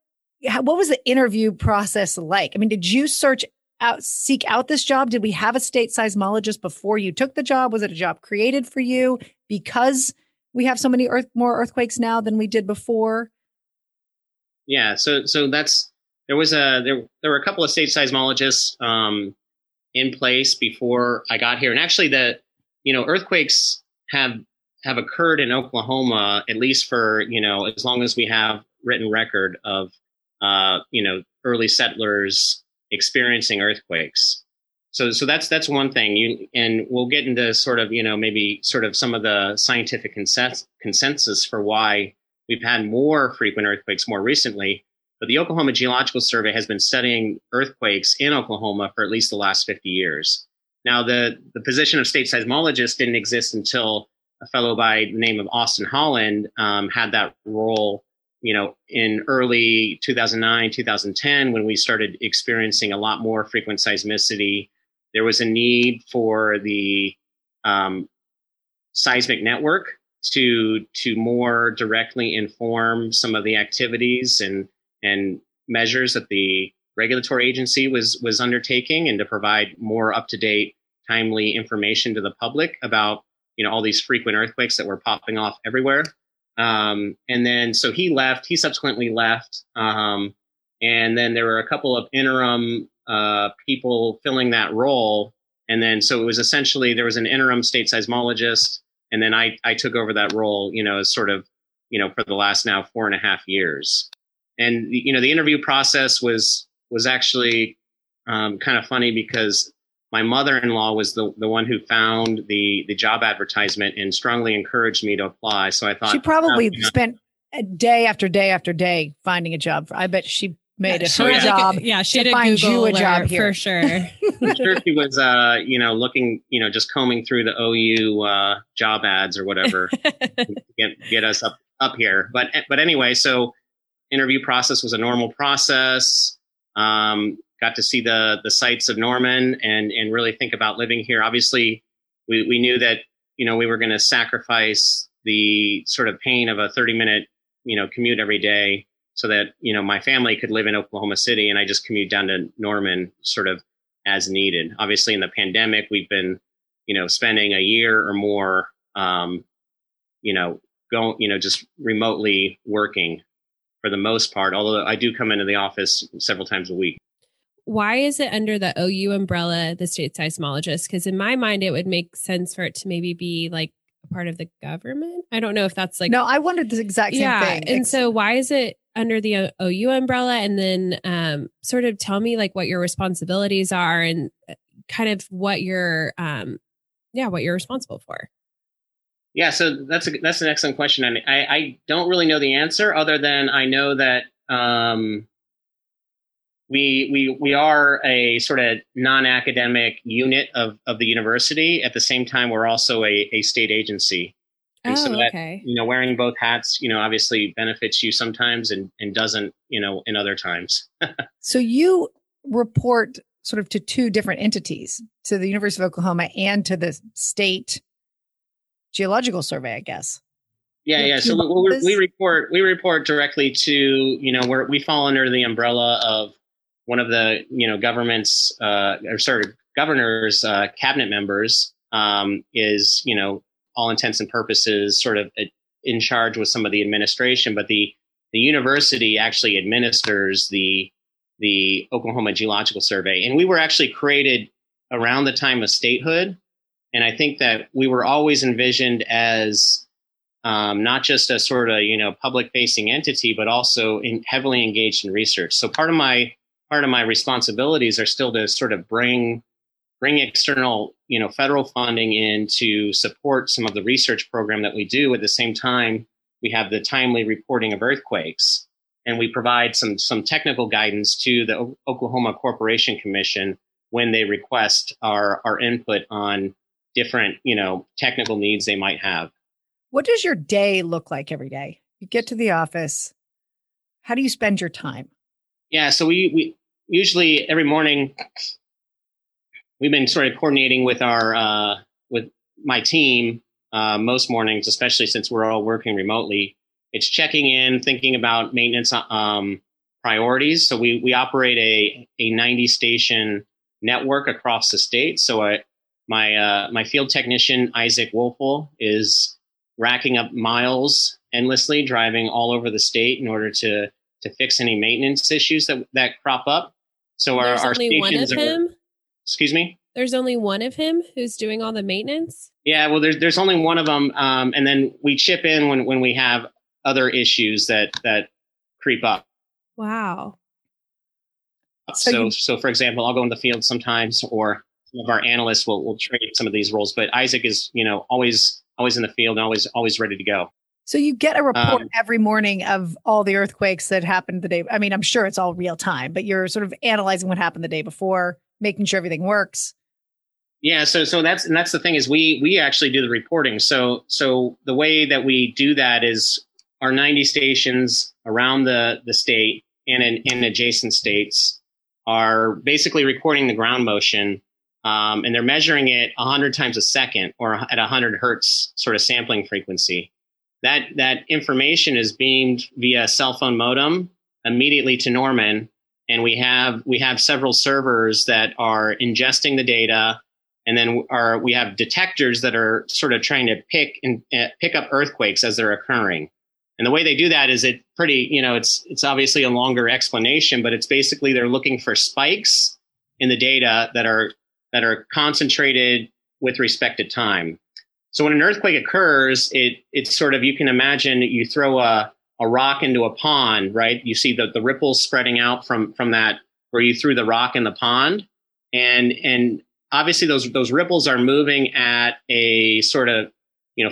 what was the interview process like? I mean, did you seek out this job? Did we have a state seismologist before you took the job? Was it a job created for you because we have so many more earthquakes now than we did before? Yeah. So there were a couple of state seismologists in place before I got here. And actually you know, earthquakes have occurred in Oklahoma, at least for, you know, as long as we have written record of, you know, early settlers experiencing earthquakes. So that's one thing. And we'll get into sort of, you know, maybe sort of some of the scientific consensus for why we've had more frequent earthquakes more recently. But the Oklahoma Geological Survey has been studying earthquakes in Oklahoma for at least the last 50 years. Now, the position of state seismologist didn't exist until a fellow by the name of Austin Holland had that role, you know, in early 2009, 2010, when we started experiencing a lot more frequent seismicity. There was a need for the seismic network to more directly inform some of the activities and and measures that the regulatory agency was undertaking, and to provide more up-to-date, timely information to the public about, you know, all these frequent earthquakes that were popping off everywhere. And then, so he left, he subsequently left. And then there were a couple of interim people filling that role. And then, so it was essentially, there was an interim state seismologist. And then I took over that role, you know, as sort of, you know, for the last now 4.5 years. And, you know, the interview process was actually kind of funny because my mother-in-law was the one who found the job advertisement and strongly encouraged me to apply. So I thought she probably spent day after day after day finding a job. I bet she made it her job. Yeah, she did find you a job here for sure. I'm sure she was, you know, looking, you know, just combing through the OU job ads or whatever to get us up here. But anyway, so interview process was a normal process. Got to see the sights of Norman and really think about living here. Obviously, we knew that, you know, we were going to sacrifice the sort of pain of a 30-minute, you know, commute every day so that, you know, my family could live in Oklahoma City and I just commute down to Norman sort of as needed. Obviously, in the pandemic, we've been, you know, spending a year or more, you know, going, you know, just remotely working for the most part, although I do come into the office several times a week. Why is it under the OU umbrella, the state seismologist? Because in my mind, it would make sense for it to maybe be like a part of the government. I don't know if that's like... No, I wondered the exact same thing. And so why is it under the OU umbrella? And then sort of tell me like what your responsibilities are and kind of what you're, what you're responsible for. Yeah, so that's an excellent question. I mean, I don't really know the answer other than I know that... We are a sort of non-academic unit of the university. At the same time, we're also a state agency. And okay. You know, wearing both hats, you know, obviously benefits you sometimes and doesn't, you know, in other times. So you report sort of to two different entities, to the University of Oklahoma and to the State Geological Survey, I guess. Yeah. So we report directly to, you know, we fall under the umbrella of one of the, you know, governor's cabinet members is, you know, all intents and purposes sort of in charge with some of the administration. But the university actually administers the Oklahoma Geological Survey. And we were actually created around the time of statehood. And I think that we were always envisioned as not just a sort of, you know, public facing entity, but also heavily engaged in research. So part of my responsibilities are still to sort of bring external, you know, federal funding in to support some of the research program that we do. At the same time, we have the timely reporting of earthquakes, and we provide some technical guidance to the Oklahoma Corporation Commission when they request our input on different, you know, technical needs they might have. What does your day look like every day? You get to the office. How do you spend your time? Yeah, so we usually every morning we've been sort of coordinating with our with my team most mornings, especially since we're all working remotely. It's checking in, thinking about maintenance priorities. So we operate a 90 station network across the state. So my field technician Isaac Wolfel is racking up miles endlessly, driving all over the state in order to fix any maintenance issues that crop up. So our stations are. Excuse me? There's only one of him who's doing all the maintenance? Yeah, well, there's only one of them. And then we chip in when we have other issues that creep up. Wow. So for example, I'll go in the field sometimes, or some of our analysts will trade some of these roles. But Isaac is, you know, always in the field, and always ready to go. So you get a report every morning of all the earthquakes that happened the day. I mean, I'm sure it's all real time, but you're sort of analyzing what happened the day before, making sure everything works. Yeah. So that's the thing is we actually do the reporting. So the way that we do that is our 90 stations around the state and in adjacent states are basically recording the ground motion. And they're measuring it 100 times a second, or at 100 hertz sort of sampling frequency. That information is beamed via cell phone modem immediately to Norman, and we have several servers that are ingesting the data, and then we have detectors that are sort of trying to pick up earthquakes as they're occurring. And the way they do that is it's obviously a longer explanation, but it's basically they're looking for spikes in the data that are concentrated with respect to time. So when an earthquake occurs, it's sort of, you can imagine you throw a rock into a pond, right? You see the ripples spreading out from that where you threw the rock in the pond. And obviously those ripples are moving at a sort of,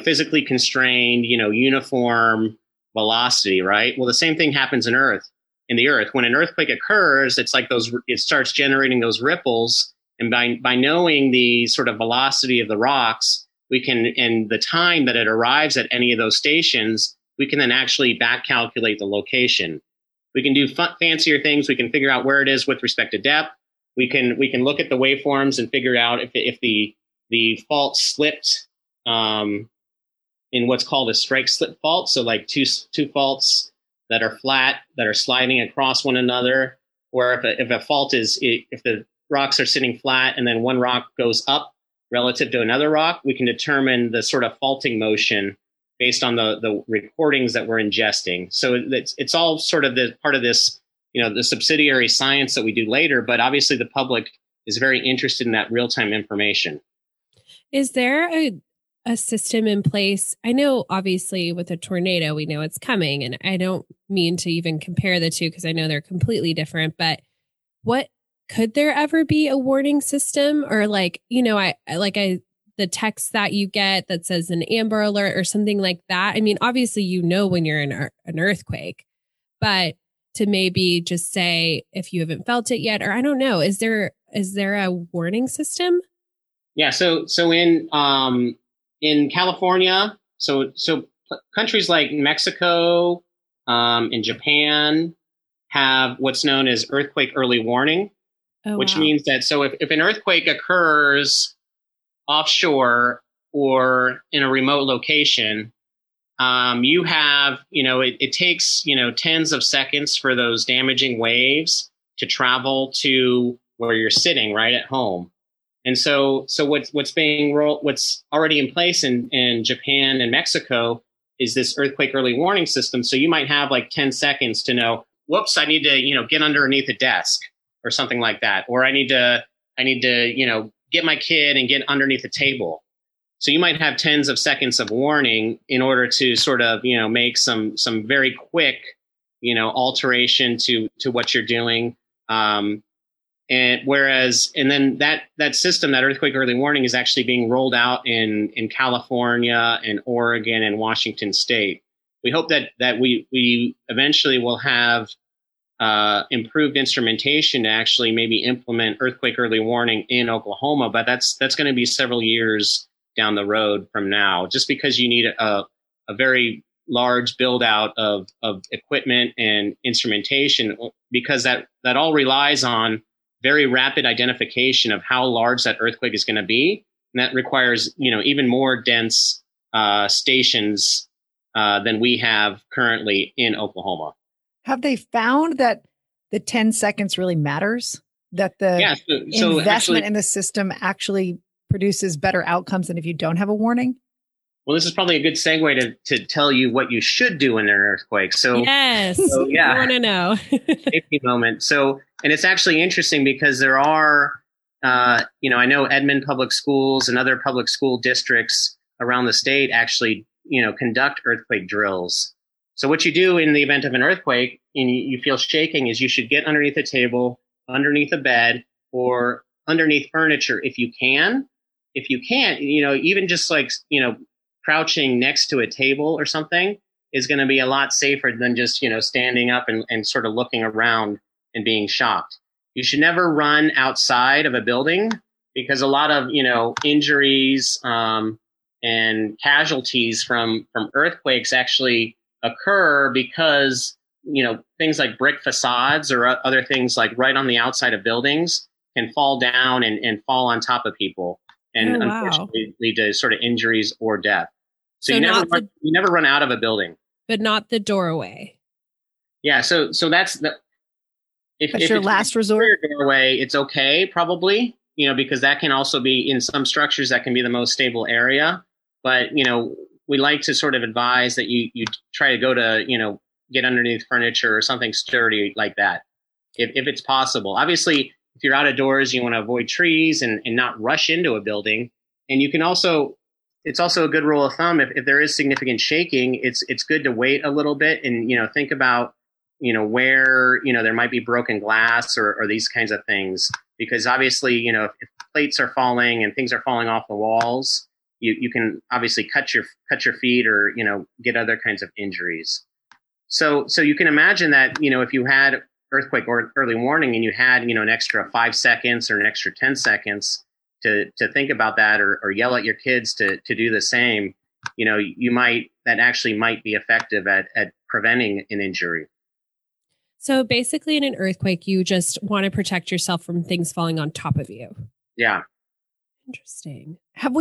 physically constrained, uniform velocity, right? Well, the same thing happens in the earth. When an earthquake occurs, it's like it starts generating those ripples. And by knowing the sort of velocity of the rocks, we can, and the time that it arrives at any of those stations, we can then actually back calculate the location. We can do fancier things. We can figure out where it is with respect to depth. We can look at the waveforms and figure out if the fault slipped in what's called a strike slip fault. So like two faults that are flat, that are sliding across one another, or if a fault is, if the rocks are sitting flat and then one rock goes up relative to another rock, we can determine the sort of faulting motion based on the recordings that we're ingesting. So it's all sort of the part of this, the subsidiary science that we do later, but obviously the public is very interested in that real-time information. Is there a system in place? I know, obviously, with a tornado, we know it's coming, and I don't mean to even compare the two because I know they're completely different, but could there ever be a warning system or the text that you get that says an Amber Alert or something like that? I mean, obviously, when you're in an earthquake, but to maybe just say if you haven't felt it yet, or I don't know, is there a warning system? Yeah. So in California, so countries like Mexico, and Japan have what's known as earthquake early warning. Oh, which wow. means that if an earthquake occurs offshore or in a remote location, you have, it takes, tens of seconds for those damaging waves to travel to where you're sitting right at home. And so what's already in place in Japan and Mexico is this earthquake early warning system. So you might have like 10 seconds to know, whoops, I need to, get underneath a desk or something like that. Or I need to, get my kid and get underneath a table. So you might have tens of seconds of warning in order to sort of, make some very quick, alteration to what you're doing. And then that system, that earthquake early warning, is actually being rolled out in California and Oregon and Washington State. We hope that we eventually will have improved instrumentation to actually maybe implement earthquake early warning in Oklahoma, but that's going to be several years down the road from now, just because you need a very large build out of equipment and instrumentation, because that all relies on very rapid identification of how large that earthquake is going to be. And that requires, even more dense stations than we have currently in Oklahoma. Have they found that the 10 seconds really matters? That the investment actually, in the system actually produces better outcomes than if you don't have a warning? Well, this is probably a good segue to tell you what you should do in an earthquake. So yes, I want to know. Safety moment. So, and it's actually interesting because there are, I know Edmond public schools and other public school districts around the state actually, conduct earthquake drills. So what you do in the event of an earthquake and you feel shaking is you should get underneath a table, underneath a bed, or underneath furniture if you can. If you can't, even just like, crouching next to a table or something is going to be a lot safer than just, standing up and sort of looking around and being shocked. You should never run outside of a building because a lot of, injuries and casualties from earthquakes actually occur because, things like brick facades or other things like right on the outside of buildings can fall down and fall on top of people and unfortunately lead to sort of injuries or death. So you never run out of a building. But not the doorway. Yeah. So that's the, if your last resort doorway, it's okay, probably, you know, because that can also be in some structures that can be the most stable area. But, you know, we like to sort of advise that you try to go to, you know, get underneath furniture or something sturdy like that, if it's possible. Obviously, if you're out of doors, you want to avoid trees and not rush into a building. And you can also, it's also a good rule of thumb, if there is significant shaking, it's good to wait a little bit and, you know, think about, you know, where, you know, there might be broken glass or these kinds of things. Because obviously, you know, if plates are falling and things are falling off the walls, you can obviously cut your feet or, you know, get other kinds of injuries. So you can imagine that, you know, if you had earthquake or early warning and you had, you know, an extra 5 seconds or an extra 10 seconds to think about that or yell at your kids to do the same, you know, that actually might be effective at preventing an injury. So basically in an earthquake, you just want to protect yourself from things falling on top of you. Yeah. Interesting. Has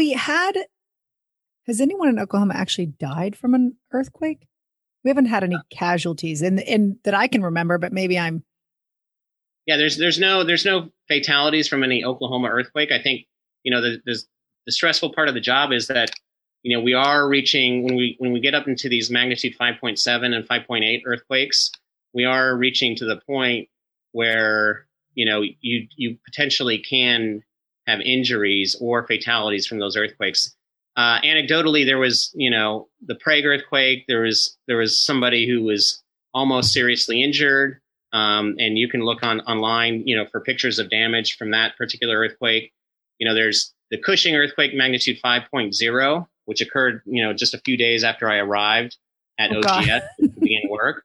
anyone in Oklahoma actually died from an earthquake? We haven't had any casualties in that I can remember, but maybe I'm. Yeah, there's no fatalities from any Oklahoma earthquake. I think, you know, the stressful part of the job is that, you know, we are reaching when we get up into these magnitude 5.7 and 5.8 earthquakes, we are reaching to the point where, you know, you potentially can have injuries or fatalities from those earthquakes. Anecdotally, there was, you know, the Prague earthquake. There was somebody who was almost seriously injured. And you can look online, you know, for pictures of damage from that particular earthquake. You know, there's the Cushing earthquake, magnitude 5.0, which occurred, you know, just a few days after I arrived at OGS to begin work.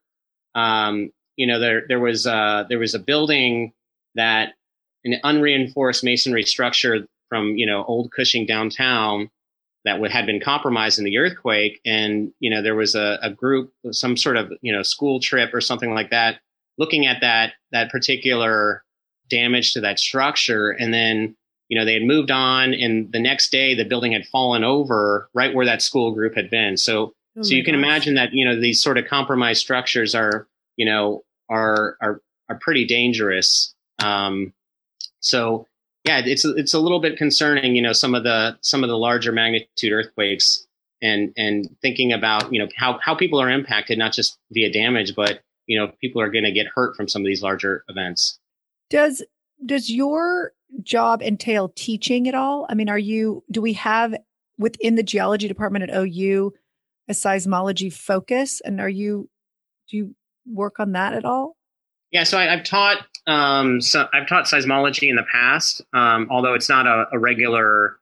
You know, there was a building that an unreinforced masonry structure from, you know, old Cushing downtown that had been compromised in the earthquake. And, you know, there was a group, some sort of, you know, school trip or something like that, looking at that particular damage to that structure. And then, you know, they had moved on, and the next day the building had fallen over right where that school group had been. So you can imagine that, you know, these sort of compromised structures are, you know, are pretty dangerous. So yeah, it's a little bit concerning, you know, some of the larger magnitude earthquakes, and thinking about, you know, how people are impacted, not just via damage, but, you know, people are going to get hurt from some of these larger events. Does your job entail teaching at all? I mean, do we have within the geology department at OU a seismology focus, and do you work on that at all? Yeah, so I've taught. I've taught seismology in the past, although it's not a regular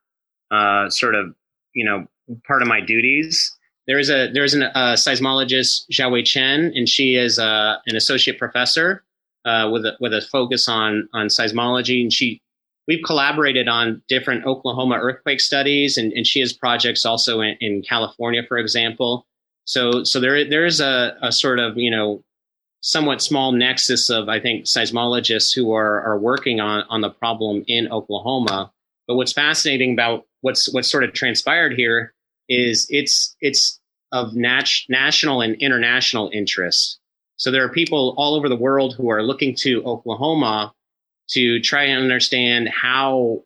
sort of, you know, part of my duties. There is a seismologist, Xiaowei Chen, and she is an associate professor with a focus on seismology. And we've collaborated on different Oklahoma earthquake studies, and she has projects also in California, for example. So there is a sort of, you know, somewhat small nexus of, I think, seismologists who are working on the problem in Oklahoma. But what's fascinating about what's sort of transpired here is it's of national and international interest. So there are people all over the world who are looking to Oklahoma to try and understand how,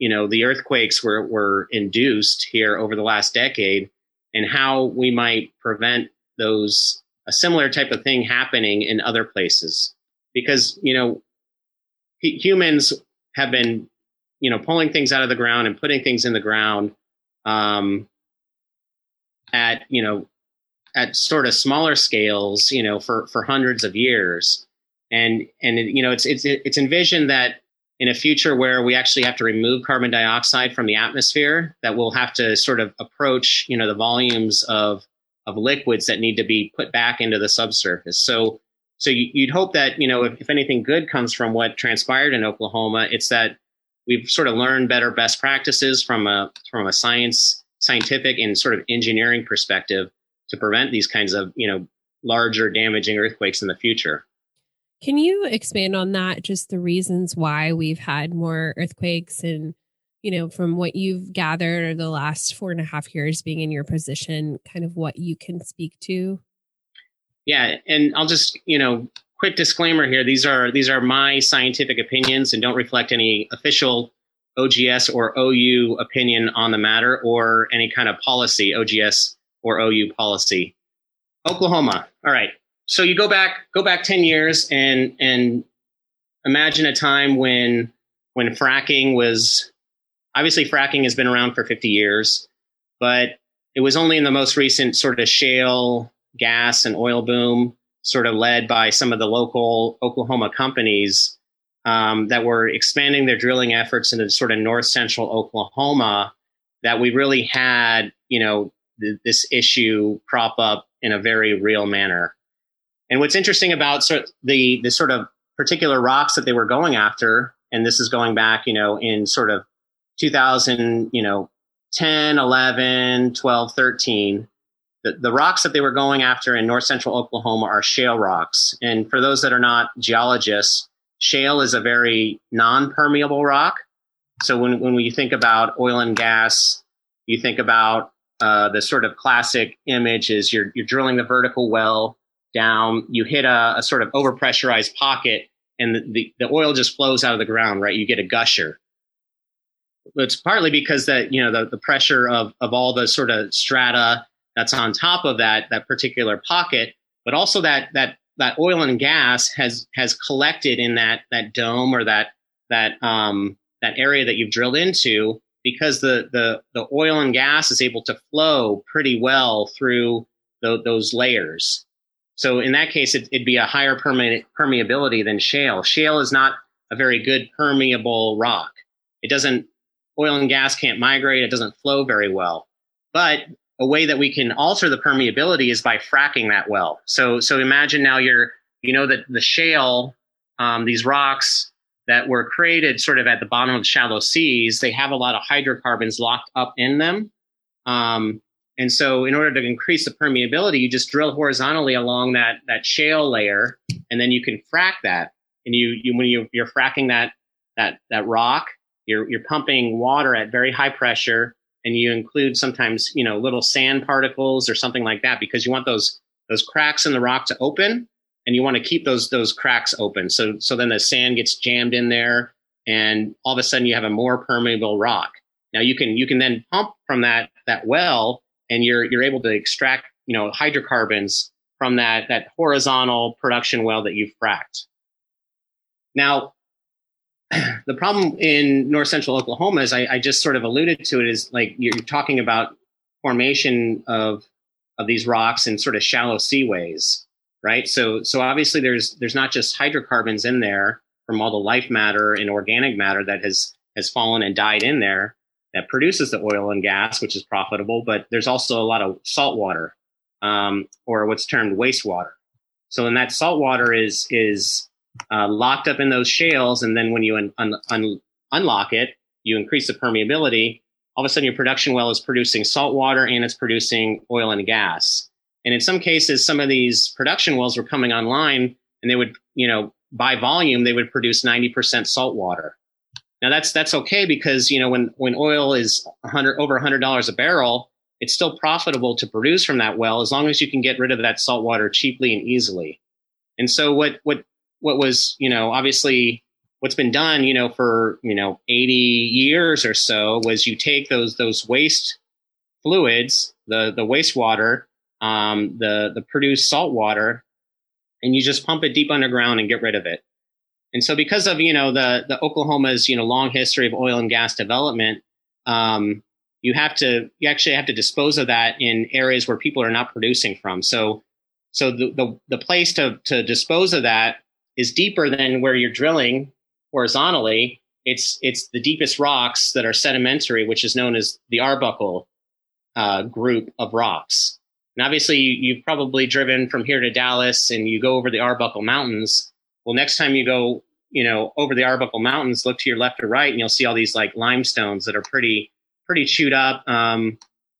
you know, the earthquakes were induced here over the last decade, and how we might prevent those a similar type of thing happening in other places. Because, you know, humans have been, you know, pulling things out of the ground and putting things in the ground at sort of smaller scales, you know, for hundreds of years. And you know, it's envisioned that in a future where we actually have to remove carbon dioxide from the atmosphere, that we'll have to sort of approach, you know, the volumes of liquids that need to be put back into the subsurface. So you'd hope that, you know, if anything good comes from what transpired in Oklahoma, it's that we've sort of learned better best practices from a scientific and sort of engineering perspective to prevent these kinds of, you know, larger damaging earthquakes in the future. Can you expand on that? Just the reasons why we've had more earthquakes, and, you know, from what you've gathered over the last 4.5 years being in your position, kind of what you can speak to? Yeah. And I'll just, quick disclaimer here. These are my scientific opinions and don't reflect any official OGS or OU opinion on the matter or any kind of policy, OGS or OU policy. Oklahoma. All right. So you go back 10 years and imagine a time when fracking was, obviously fracking has been around for 50 years, but it was only in the most recent sort of shale gas and oil boom, sort of led by some of the local Oklahoma companies that were expanding their drilling efforts into sort of north central Oklahoma, that we really had, this issue crop up in a very real manner. And what's interesting about the sort of particular rocks that they were going after, and this is going back, in sort of 2000, 10, 11, 12, 13, the rocks that they were going after in north central Oklahoma are shale rocks. And for those that are not geologists, shale is a very non-permeable rock. So when we think about oil and gas, you think about the sort of classic image is you're drilling the vertical well down, you hit a sort of overpressurized pocket, and the oil just flows out of the ground, right? You get a gusher. It's partly because that, the pressure of all the sort of strata that's on top of that particular pocket, but also that oil and gas has collected in that dome or that area that you've drilled into, because the oil and gas is able to flow pretty well through those layers. So in that case, it'd be a higher permeability than shale. Shale is not a very good permeable rock. Oil and gas can't migrate. It doesn't flow very well. But a way that we can alter the permeability is by fracking that well. So imagine now that the shale, these rocks that were created sort of at the bottom of shallow seas, they have a lot of hydrocarbons locked up in them. And so in order to increase the permeability, you just drill horizontally along that shale layer, and then you can frack that. And when you're fracking that rock, you're pumping water at very high pressure, and you include sometimes, little sand particles or something like that, because you want those cracks in the rock to open, and you want to keep those cracks open. So then the sand gets jammed in there, and all of a sudden you have a more permeable rock. Now you can then pump from that well, and you're able to extract, hydrocarbons from that horizontal production well that you've fracked. Now, the problem in north central Oklahoma is, I just sort of alluded to it, is like you're talking about formation of these rocks in sort of shallow seaways, right? So obviously there's not just hydrocarbons in there from all the life matter and organic matter that has fallen and died in there that produces the oil and gas, which is profitable, but there's also a lot of salt water, or what's termed wastewater. So then that salt water is locked up in those shales, and then when you unlock it, you increase the permeability. All of a sudden, your production well is producing salt water, and it's producing oil and gas. And in some cases, some of these production wells were coming online, and they would, by volume, they would produce 90% salt water. Now that's okay, because when oil is over $100 a barrel, it's still profitable to produce from that well as long as you can get rid of that salt water cheaply and easily. And so what was, obviously what's been done, for, 80 years or so, was you take those waste fluids, the wastewater, the produced salt water, and you just pump it deep underground and get rid of it. And so because of, the Oklahoma's, long history of oil and gas development, you actually have to dispose of that in areas where people are not producing from. So the place to dispose of that is deeper than where you're drilling horizontally. It's the deepest rocks that are sedimentary, which is known as the Arbuckle group of rocks. And obviously, you've probably driven from here to Dallas, and you go over the Arbuckle Mountains. Well, next time you go, over the Arbuckle Mountains, look to your left or right, and you'll see all these like limestones that are pretty chewed up,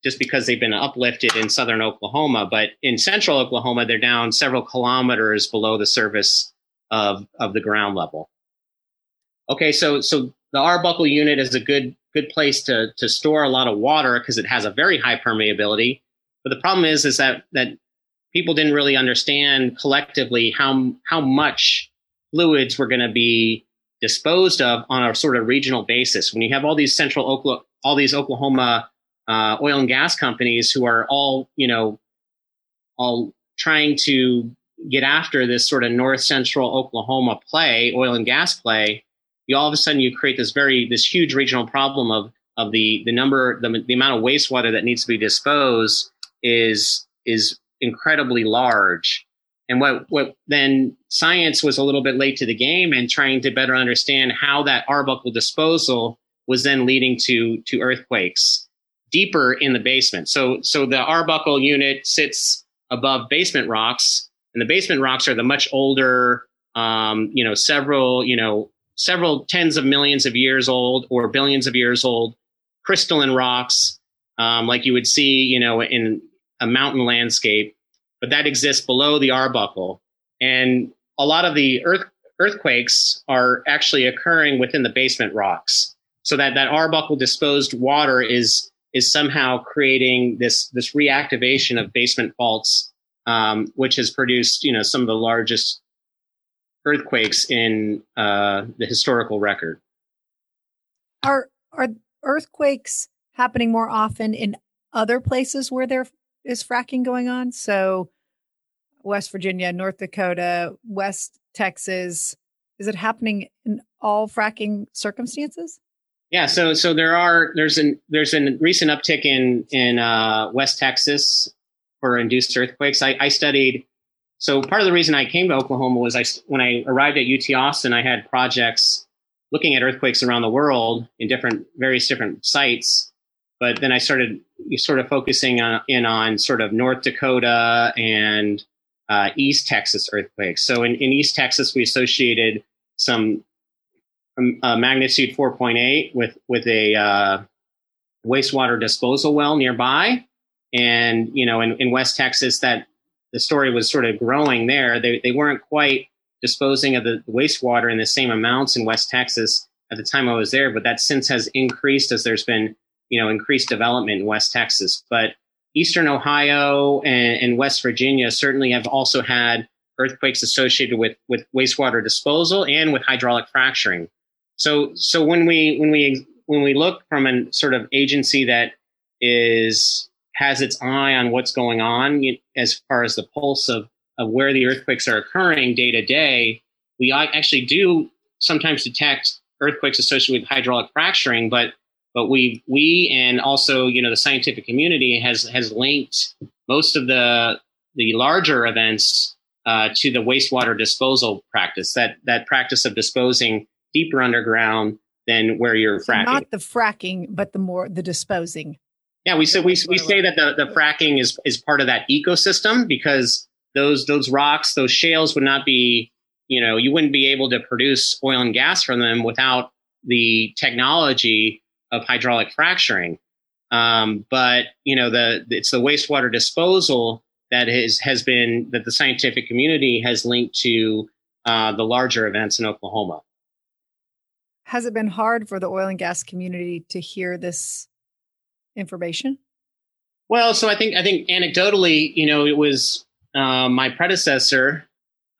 just because they've been uplifted in southern Oklahoma. But in central Oklahoma, they're down several kilometers below the surface of the ground level. Okay, so the Arbuckle unit is a good place to store a lot of water because it has a very high permeability. But the problem is that people didn't really understand collectively how much fluids were going to be disposed of on a sort of regional basis. When you have all these Oklahoma oil and gas companies who are all trying to get after this sort of north central Oklahoma play, oil and gas play, you all of a sudden you create this huge regional problem of the amount of wastewater that needs to be disposed is incredibly large. And what then science was a little bit late to the game and trying to better understand how that Arbuckle disposal was then leading to earthquakes deeper in the basement. So the Arbuckle unit sits above basement rocks, and the basement rocks are the much older, several tens of millions of years old or billions of years old crystalline rocks, like you would see, in a mountain landscape, but that exists below the Arbuckle. And a lot of the earthquakes are actually occurring within the basement rocks. So that Arbuckle disposed water is somehow creating this reactivation of basement faults, which has produced, some of the largest earthquakes in the historical record. Are earthquakes happening more often in other places where there is fracking going on? So West Virginia, North Dakota, West Texas, is it happening in all fracking circumstances? Yeah, so there's a recent uptick in West Texas for induced earthquakes. I studied. So part of the reason I came to Oklahoma was when I arrived at UT Austin, I had projects looking at earthquakes around the world in various different sites. But then I started sort of focusing on sort of North Dakota and East Texas earthquakes. So in East Texas, we associated some magnitude 4.8 with a wastewater disposal well nearby. And, in West Texas, that the story was sort of growing there. They weren't quite disposing of the wastewater in the same amounts in West Texas at the time I was there, but that since has increased as there's been, increased development in West Texas. But Eastern Ohio and West Virginia certainly have also had earthquakes associated with wastewater disposal and with hydraulic fracturing. So when we look from a sort of agency that has its eye on what's going on as far as the pulse of where the earthquakes are occurring day to day, we actually do sometimes detect earthquakes associated with hydraulic fracturing, but we and also the scientific community has linked most of the larger events to the wastewater disposal practice, that practice of disposing deeper underground than where you're fracking. Not the fracking, but the disposing. Yeah, we say that the fracking is part of that ecosystem because those rocks, those shales would not be, you wouldn't be able to produce oil and gas from them without the technology of hydraulic fracturing. But it's the wastewater disposal that the scientific community has linked to the larger events in Oklahoma. Has it been hard for the oil and gas community to hear this information? Well, so I think anecdotally, it was my predecessor,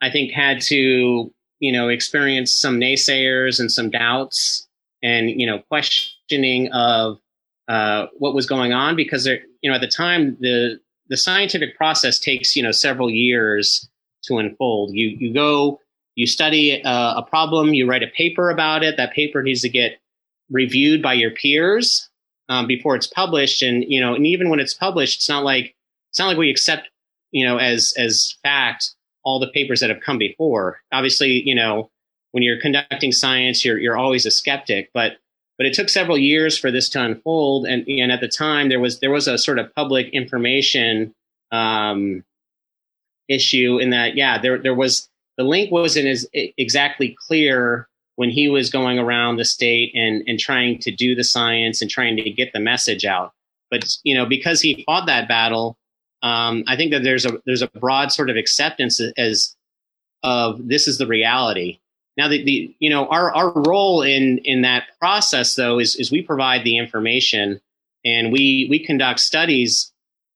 I think, had to, experience some naysayers and some doubts and, questioning of what was going on because, at the time, the scientific process takes, several years to unfold. You go, you study a problem, you write a paper about it. That paper needs to get reviewed by your peers before it's published. And, and even when it's published, it's not like we accept, as fact, all the papers that have come before. Obviously, when you're conducting science, you're always a skeptic, but it took several years for this to unfold. And at the time there was a sort of public information issue in that, there was, the link wasn't as exactly clear when he was going around the state and trying to do the science and trying to get the message out. But, because he fought that battle, I think that there's a broad sort of acceptance of this is the reality. Now, our role in that process, though, is we provide the information and we conduct studies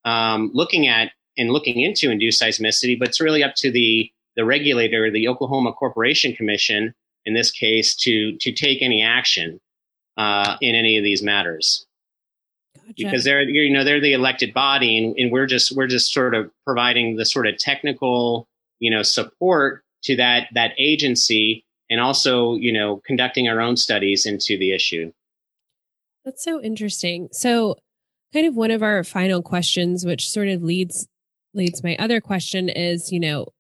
looking at and looking into induced seismicity, but it's really up to the regulator, the Oklahoma Corporation Commission, in this case, to take any action in any of these matters. Gotcha. Because they're the elected body, and we're just sort of providing the sort of technical, support to that agency, and also, conducting our own studies into the issue. That's so interesting. So kind of one of our final questions, which sort of leads my other question is,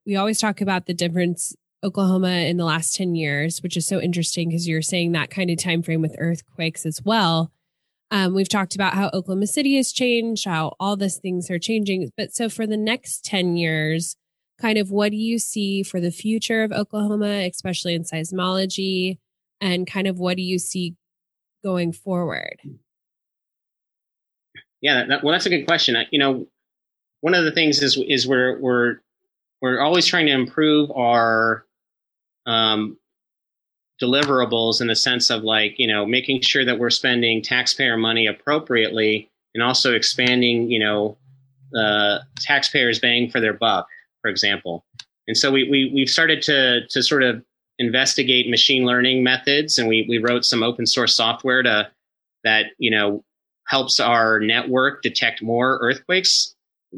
we always talk about the difference Oklahoma in the last 10 years, which is so interesting because you're saying that kind of time frame with earthquakes as well. We've talked about how Oklahoma City has changed, how all these things are changing. But so for the next 10 years, kind of what do you see for the future of Oklahoma, especially in seismology, and kind of what do you see going forward? Yeah, that's a good question. One of the things is we're always trying to improve our deliverables in the sense of making sure that we're spending taxpayer money appropriately, and also expanding taxpayers bang for their buck, for example. And so we've started to sort of investigate machine learning methods, and we wrote some open source software that helps our network detect more earthquakes.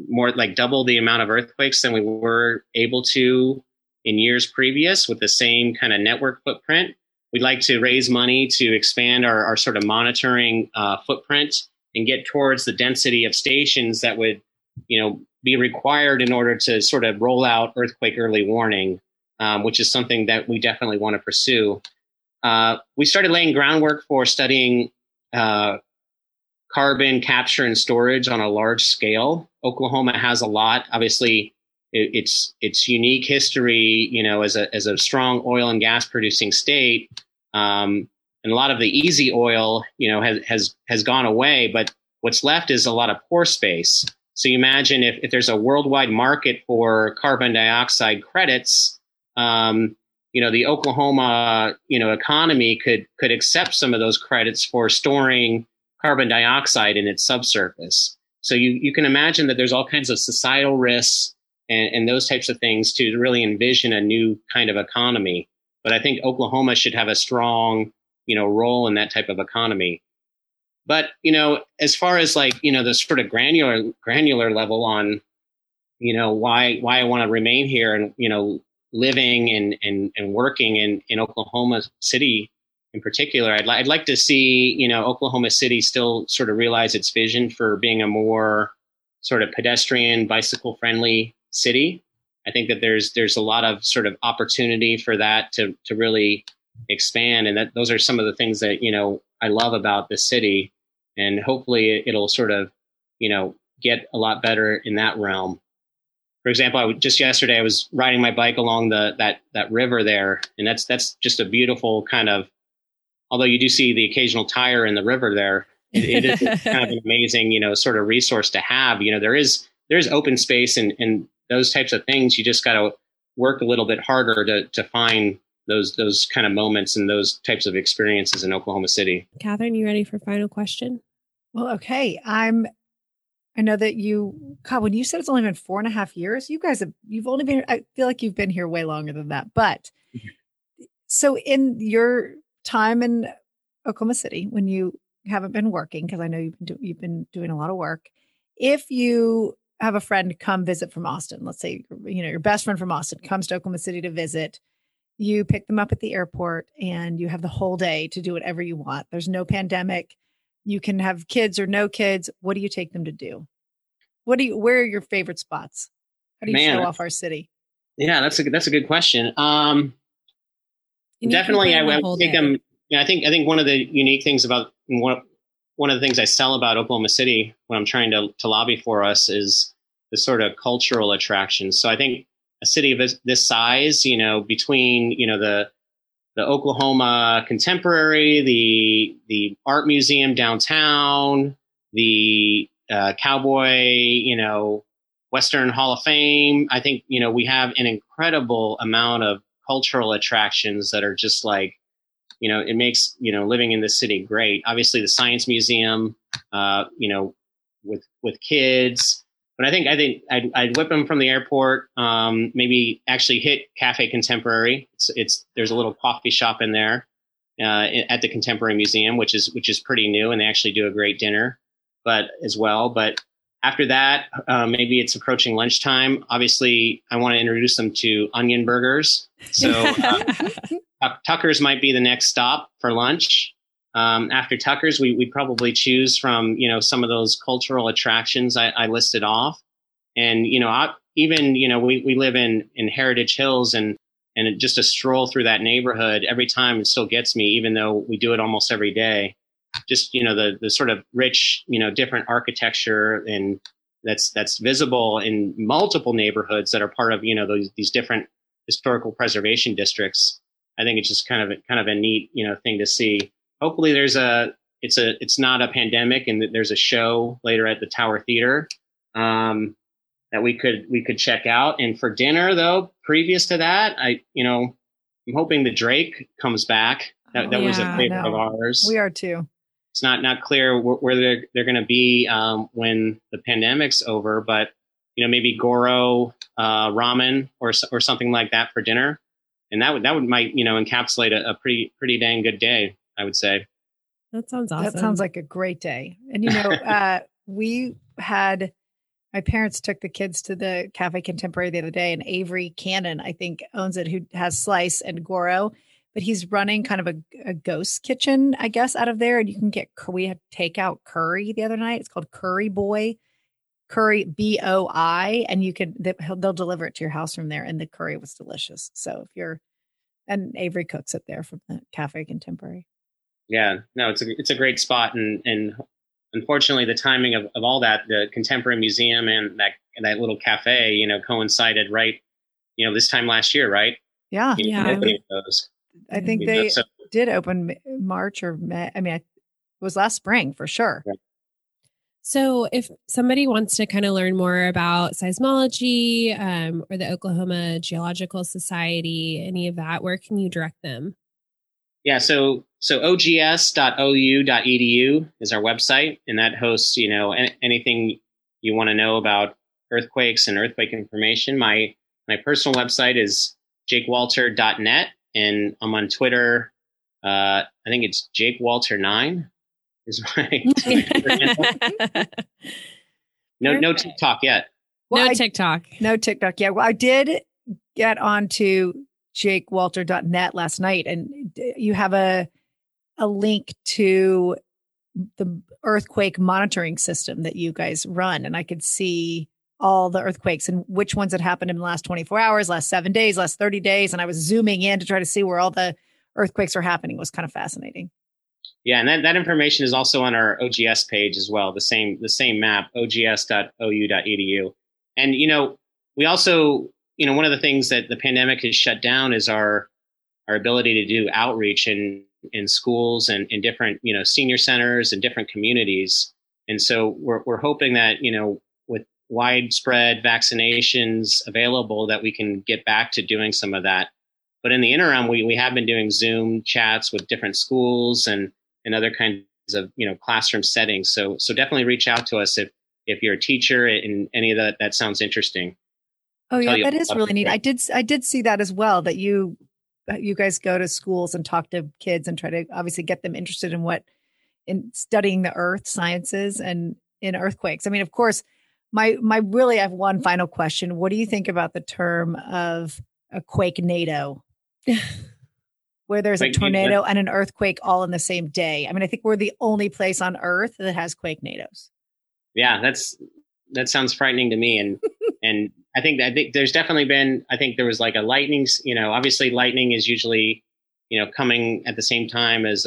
More like double the amount of earthquakes than we were able to in years previous with the same kind of network footprint. We'd like to raise money to expand our sort of monitoring footprint and get towards the density of stations that would, be required in order to sort of roll out earthquake early warning, which is something that we definitely want to pursue. We started laying groundwork for studying carbon capture and storage on a large scale. Oklahoma has a lot. Obviously, its unique history, as a strong oil and gas producing state, and a lot of the easy oil, has gone away. But what's left is a lot of pore space. So you imagine if there's a worldwide market for carbon dioxide credits, the Oklahoma, economy could accept some of those credits for storing carbon dioxide in its subsurface. So you can imagine that there's all kinds of societal risks and those types of things to really envision a new kind of economy. But I think Oklahoma should have a strong, role in that type of economy. But, as far as the sort of granular level on, why I want to remain here and, living and working in Oklahoma City in particular, I'd like to see, Oklahoma City still sort of realize its vision for being a more sort of pedestrian, bicycle-friendly city. I think that there's a lot of sort of opportunity for that to really expand, and that those are some of the things that, I love about the city, and hopefully it'll sort of, get a lot better in that realm. For example, just yesterday I was riding my bike along that river there, and that's just a beautiful kind of. Although you do see the occasional tire in the river there, it is kind of an amazing, sort of resource to have. There is open space and those types of things. You just got to work a little bit harder to find those kind of moments and those types of experiences in Oklahoma City. Katherine, you ready for final question? Well, okay. I know that when you said it's only been 4.5 years, you guys you've only been, I feel like you've been here way longer than that. But so in your time in Oklahoma City, when you haven't been working, because I know you've been doing a lot of work. If you have a friend come visit from Austin, let's say, your best friend from Austin comes to Oklahoma City to visit, you pick them up at the airport and you have the whole day to do whatever you want. There's no pandemic. You can have kids or no kids. What do you take them to do? Where are your favorite spots? How do you show off our city? Yeah, that's a good question. Definitely, I would take them. Yeah, I think one of the unique things about one of the things I sell about Oklahoma City when I'm trying to lobby for us is the sort of cultural attractions. So I think a city of this size, between the Oklahoma Contemporary, the art museum downtown, the Cowboy, Western Hall of Fame. I think we have an incredible amount of cultural attractions that are just like, it makes, living in the city great. Obviously the Science Museum, with kids, But I'd whip him from the airport, maybe actually hit Cafe Contemporary. There's a little coffee shop in there at the Contemporary Museum, which is pretty new, and they actually do a great dinner, but after that, maybe it's approaching lunchtime. Obviously, I want to introduce them to onion burgers. So Tuckers might be the next stop for lunch. After Tuckers, we'd probably choose from, some of those cultural attractions I listed off. And, we live in Heritage Hills, and just a stroll through that neighborhood every time, it still gets me, even though we do it almost every day. Just, the sort of rich, different architecture, and that's visible in multiple neighborhoods that are part of, these different historical preservation districts. I think it's just kind of a neat, thing to see. Hopefully it's not a pandemic, and there's a show later at the Tower Theater that we could check out. And for dinner, though, previous to that, I'm hoping the Drake comes back. That was a favorite of ours. We are too. It's not clear where they're going to be when the pandemic's over, but maybe Goro ramen or something like that for dinner, and that might encapsulate a pretty dang good day, I would say. That sounds awesome. That sounds like a great day. And we had my parents took the kids to the Cafe Contemporary the other day, and Avery Cannon, I think, owns it, who has Slice and Goro. But he's running kind of a ghost kitchen, I guess, out of there. And you can get, we had takeout curry the other night. It's called Curry Boy, Curry BOI. And you could, they'll deliver it to your house from there. And the curry was delicious. So and Avery cooks it there from the Cafe Contemporary. Yeah, no, it's a great spot. And unfortunately, the timing of all that, the Contemporary Museum and that little cafe, coincided right, this time last year, right? Yeah. I think they did open March or May. I mean, it was last spring for sure. Yeah. So if somebody wants to kind of learn more about seismology or the Oklahoma Geological Society, any of that, where can you direct them? Yeah. So ogs.ou.edu is our website. And that hosts, anything you want to know about earthquakes and earthquake information. My personal website is jakewalter.net. And I'm on Twitter. I think it's JakeWalter9 is my Twitter handle. No TikTok yet. Well, no TikTok yet. Well, I did get onto JakeWalter.net last night, and you have a link to the earthquake monitoring system that you guys run, and I could see all the earthquakes and which ones had happened in the last 24 hours, last 7 days, last 30 days. And I was zooming in to try to see where all the earthquakes were happening. It was kind of fascinating. Yeah. And that information is also on our OGS page as well. The same map, ogs.ou.edu. And, we also, one of the things that the pandemic has shut down is our ability to do outreach in schools and in different, senior centers and different communities. And so we're hoping that, widespread vaccinations available, that we can get back to doing some of that. But in the interim, we have been doing Zoom chats with different schools and other kinds of, classroom settings. So definitely reach out to us if you're a teacher and any of that sounds interesting. Oh yeah, that is really neat. I did see that as well, that you guys go to schools and talk to kids and try to obviously get them interested in studying the earth sciences and in earthquakes. I mean, of course, I have one final question. What do you think about the term of a quakenado, where there's a tornado and an earthquake all in the same day? I mean, I think we're the only place on Earth that has quakenados. Yeah, that sounds frightening to me, and and I think there's definitely been. I think there was like a lightning. Obviously lightning is usually coming at the same time as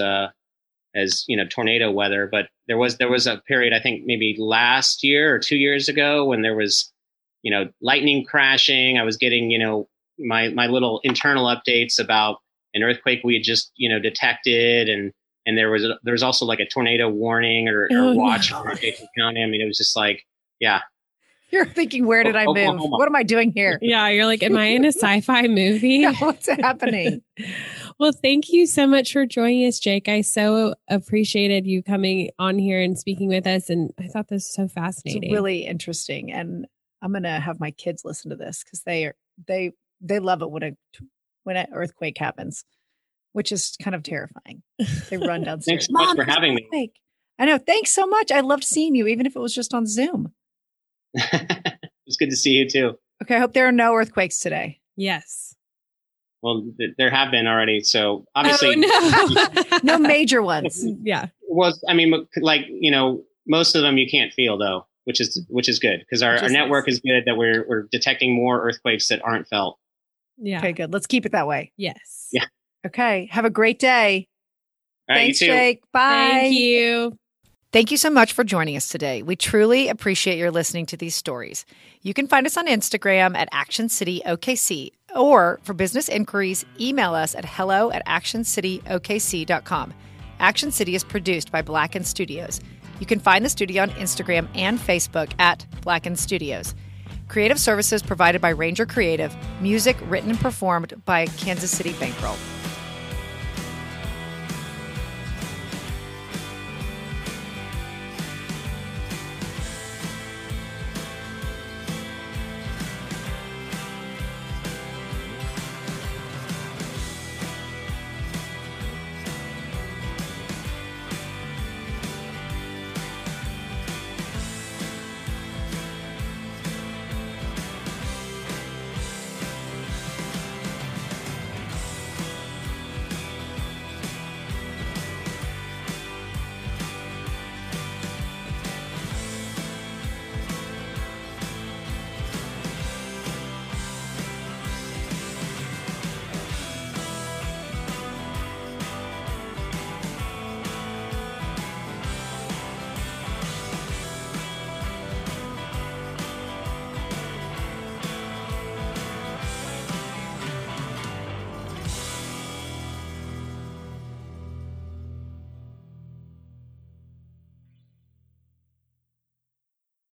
tornado weather, but there was a period, I think maybe last year or 2 years ago, when there was, lightning crashing. I was getting, my little internal updates about an earthquake we had just, detected. And there was also like a tornado warning or watch on Jackson County. I mean, it was just like, yeah, You're thinking, where did I move? Oklahoma. What am I doing here? Yeah, you're like, am I in a sci-fi movie? Yeah, what's happening? Well, thank you so much for joining us, Jake. I so appreciated you coming on here and speaking with us. And I thought this was so fascinating. It's really interesting. And I'm going to have my kids listen to this because they love it when an earthquake happens, which is kind of terrifying. They run downstairs. Thanks so much for having me. I know. Thanks so much. I loved seeing you, even if it was just on Zoom. It's good to see you too. Okay. I hope there are no earthquakes today. Yes. Well, there have been already. So obviously no major ones. Yeah. Most of them you can't feel though, which is good because our network is good that we're detecting more earthquakes that aren't felt. Yeah. Okay, good. Let's keep it that way. Yes. Yeah. Okay. Have a great day. All right, thanks, you too. Jake. Bye. Thank you. Thank you so much for joining us today. We truly appreciate your listening to these stories. You can find us on Instagram at Action City OKC, or for business inquiries, email us at hello@actioncityokc.com. Action City is produced by Blacken Studios. You can find the studio on Instagram and Facebook at Blacken Studios. Creative services provided by Ranger Creative, music written and performed by Kansas City Bankroll.